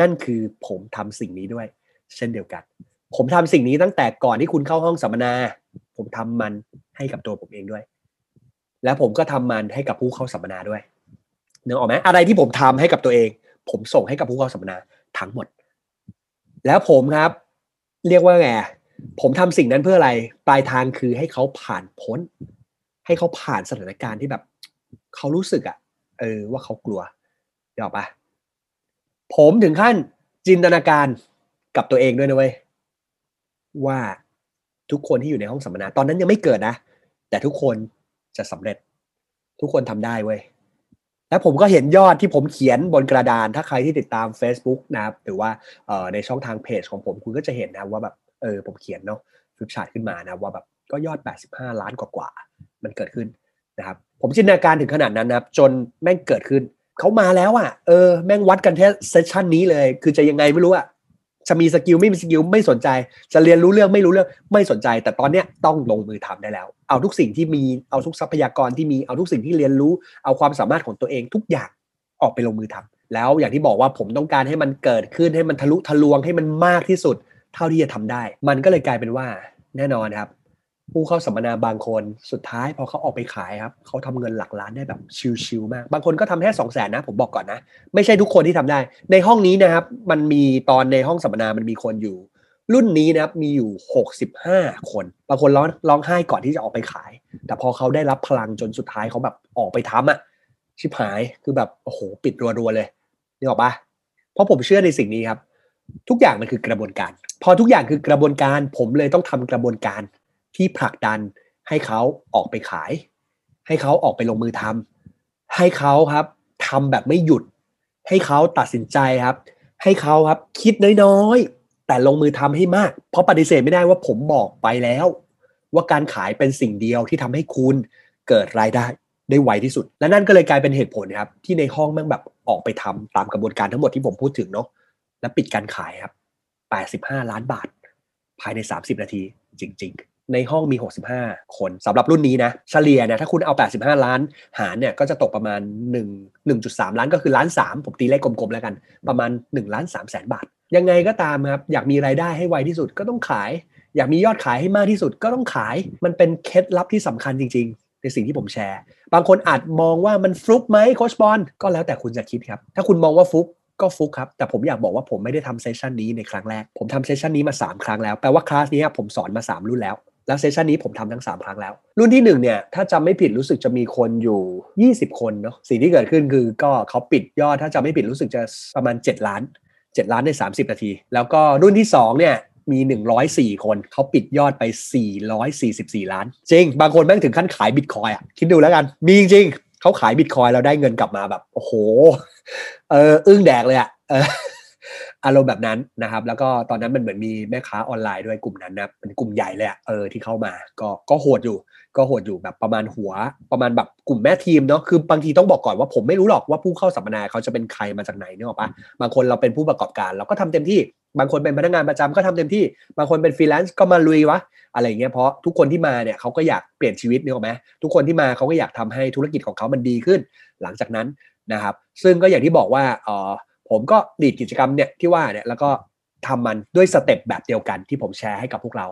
นั่นคือผมทำสิ่งนี้ด้วยเช่นเดียวกันผมทำสิ่งนี้ตั้งแต่ก่อนที่คุณเข้าห้องสัมมนาผมทำมันให้กับตัวผมเองด้วยและผมก็ทำมันให้กับผู้เข้าสัมมนาด้วยนึกออกไหมอะไรที่ผมทำให้กับตัวเองผมส่งให้กับผู้เข้าสัมมนาทั้งหมดแล้วผมครับเรียกว่าไงผมทำสิ่งนั้นเพื่ออะไรปลายทางคือให้เขาผ่านพ้นให้เขาผ่านสถานการณ์ที่แบบเขารู้สึกอะว่าเขากลัวเดี๋ยวออกปะผมถึงขั้นจินตนาการกับตัวเองด้วยนะเว้ยว่าทุกคนที่อยู่ในห้องสัมมนาตอนนั้นยังไม่เกิดนะแต่ทุกคนจะสำเร็จทุกคนทำได้เว้ยและผมก็เห็นยอดที่ผมเขียนบนกระดานถ้าใครที่ติดตาม Facebook นะครับหรือว่าในช่องทางเพจของผมคุณก็จะเห็นนะว่าแบบผมเขียนเนาะฟลิปชาร์ตขึ้นมานะว่าแบบก็ยอด85ล้านกว่าๆมันเกิดขึ้นนะครับผมจินตนาการถึงขนาดนั้นนะครับจนแม่งเกิดขึ้นเขามาแล้วอ่ะแม่งวัดกันแค่เซสชั่นนี้เลยคือจะยังไงไม่รู้อ่ะจะมีสกิลไม่มีสกิลไม่สนใจจะเรียนรู้เรื่องไม่รู้เรื่องไม่สนใจแต่ตอนเนี้ยต้องลงมือทำได้แล้วเอาทุกสิ่งที่มีเอาทุกทรัพยากรที่มีเอาทุกสิ่งที่เรียนรู้เอาความสามารถของตัวเองทุกอย่างออกไปลงมือทำแล้วอย่างที่บอกว่าผมต้องการให้มันเกิดขึ้นให้มันทะลุทะลวงให้มันมากที่สุดเท่าที่จะทำได้มันก็เลยกลายเป็นว่าแน่นอนครับ ผู้เข้าสัมมนาบางคนสุดท้ายพอเขาออกไปขายครับเขาทำเงินหลักล้านได้แบบชิวๆมากบางคนก็ทำแค่ 200,000 นะผมบอกก่อนนะไม่ใช่ทุกคนที่ทำได้ในห้องนี้นะครับมันมีตอนในห้องสัมมนามันมีคนอยู่รุ่นนี้นะครับมีอยู่65คนบางคนร้องไห้ก่อนที่จะออกไปขายแต่พอเขาได้รับพลังจนสุดท้ายเขาแบบออกไปทำอะชิบหายคือแบบโอ้โหปิดรัวๆเลยนี่ออกปะเพราะผมเชื่อในสิ่งนี้ครับทุกอย่างมันคือกระบวนการพอทุกอย่างคือกระบวนการผมเลยต้องทำกระบวนการที่ผลักดันให้เขาออกไปขายให้เขาออกไปลงมือทำให้เขาครับทำแบบไม่หยุดให้เขาตัดสินใจครับให้เขาครับคิดน้อยๆแต่ลงมือทำให้มากเพราะปฏิเสธไม่ได้ว่าผมบอกไปแล้วว่าการขายเป็นสิ่งเดียวที่ทำให้คุณเกิดรายได้ได้ไวที่สุดและนั่นก็เลยกลายเป็นเหตุผลครับที่ในห้องแม่งแบบออกไปทำตามกระบวนการทั้งหมดที่ผมพูดถึงเนาะและปิดการขายครับ85ล้านบาทภายใน30นาทีจริงๆในห้องมี65คนสำหรับรุ่นนี้นะเฉลี่ยเนี่ยถ้าคุณเอา85ล้านหารเนี่ยก็จะตกประมาณ 1.3 ล้านก็คือ 1.3 ล้านผมตีเลขกลมๆแล้วกันประมาณ 1,300,000 บาทยังไงก็ตามครับอยากมีรายได้ให้ไวที่สุดก็ต้องขายอยากมียอดขายให้มากที่สุดก็ต้องขายมันเป็นเคล็ดลับที่สำคัญจริงๆในสิ่งที่ผมแชร์บางคนอาจมองว่ามันฟลุกไหมโค้ชบอลก็แล้วแต่คุณจะคิดครับถ้าคุณมองว่าฟลุกก็ฟุกครับแต่ผมอยากบอกว่าผมไม่ได้ทำเซสชันนี้ในครั้งแรกผมทำเซสชันนี้มา3ครั้งแล้วแปลว่าคลาสนี้ผมสอนมา3รุ่นแล้วและเซสชันนี้ผมทำทั้ง3ครั้งแล้วรุ่นที่1เนี่ยถ้าจำไม่ผิดรู้สึกจะมีคนอยู่20คนเนาะสิ่งที่เกิดขึ้นคือก็เขาปิดยอดถ้าจำไม่ผิดรู้สึกจะประมาณ7 ล้านใน30นาทีแล้วก็รุ่นที่2เนี่ยมี104คนเขาปิดยอดไป444ล้านจริงบางคนแม่งถึงขั้นขายบิตคอยน์อ่ะคิดดูแล้วกันมีจริงเขาขายบิตคอยน์เราได้เงินกลับมาแบบโอ้โหอึ้งแดกเลยอ่ะอารมณ์แบบนั้นนะครับแล้วก็ตอนนั้นมันเหมือนมีแม่ค้าออนไลน์ด้วยกลุ่มนั้นนะเป็นกลุ่มใหญ่เลยอ่ะที่เข้ามาก็โหดอยู่แบบประมาณหัวประมาณแบบกลุ่มแม่ทีมเนาะคือบางทีต้องบอกก่อนว่าผมไม่รู้หรอกว่าผู้เข้าสัมมนาเขาจะเป็นใครมาจากไหนนึกออกปะบางคนเราเป็นผู้ประกอบการเราก็ทำเต็มที่บางคนเป็นพนักงานประจำก็ทำเต็มที่บางคนเป็นฟรีแลนซ์ก็มาลุยวะอะไรอย่างเงี้ยเพราะทุกคนที่มาเนี่ยเขาก็อยากเปลี่ยนชีวิตนึกออกไหมทุกคนที่มาเขาก็อยากทำให้ธุรกิจของเขามันดีขึ้นหลังจากนั้นนะครับซึ่งก็อย่างที่บอกว่าผมก็ดีดกิจกรรมเนี่ยที่ว่าเนี่ยแล้วก็ทำมันด้วยสเต็ปแบบเดียวกันที่ผมแชร์ให้กับพวกเรา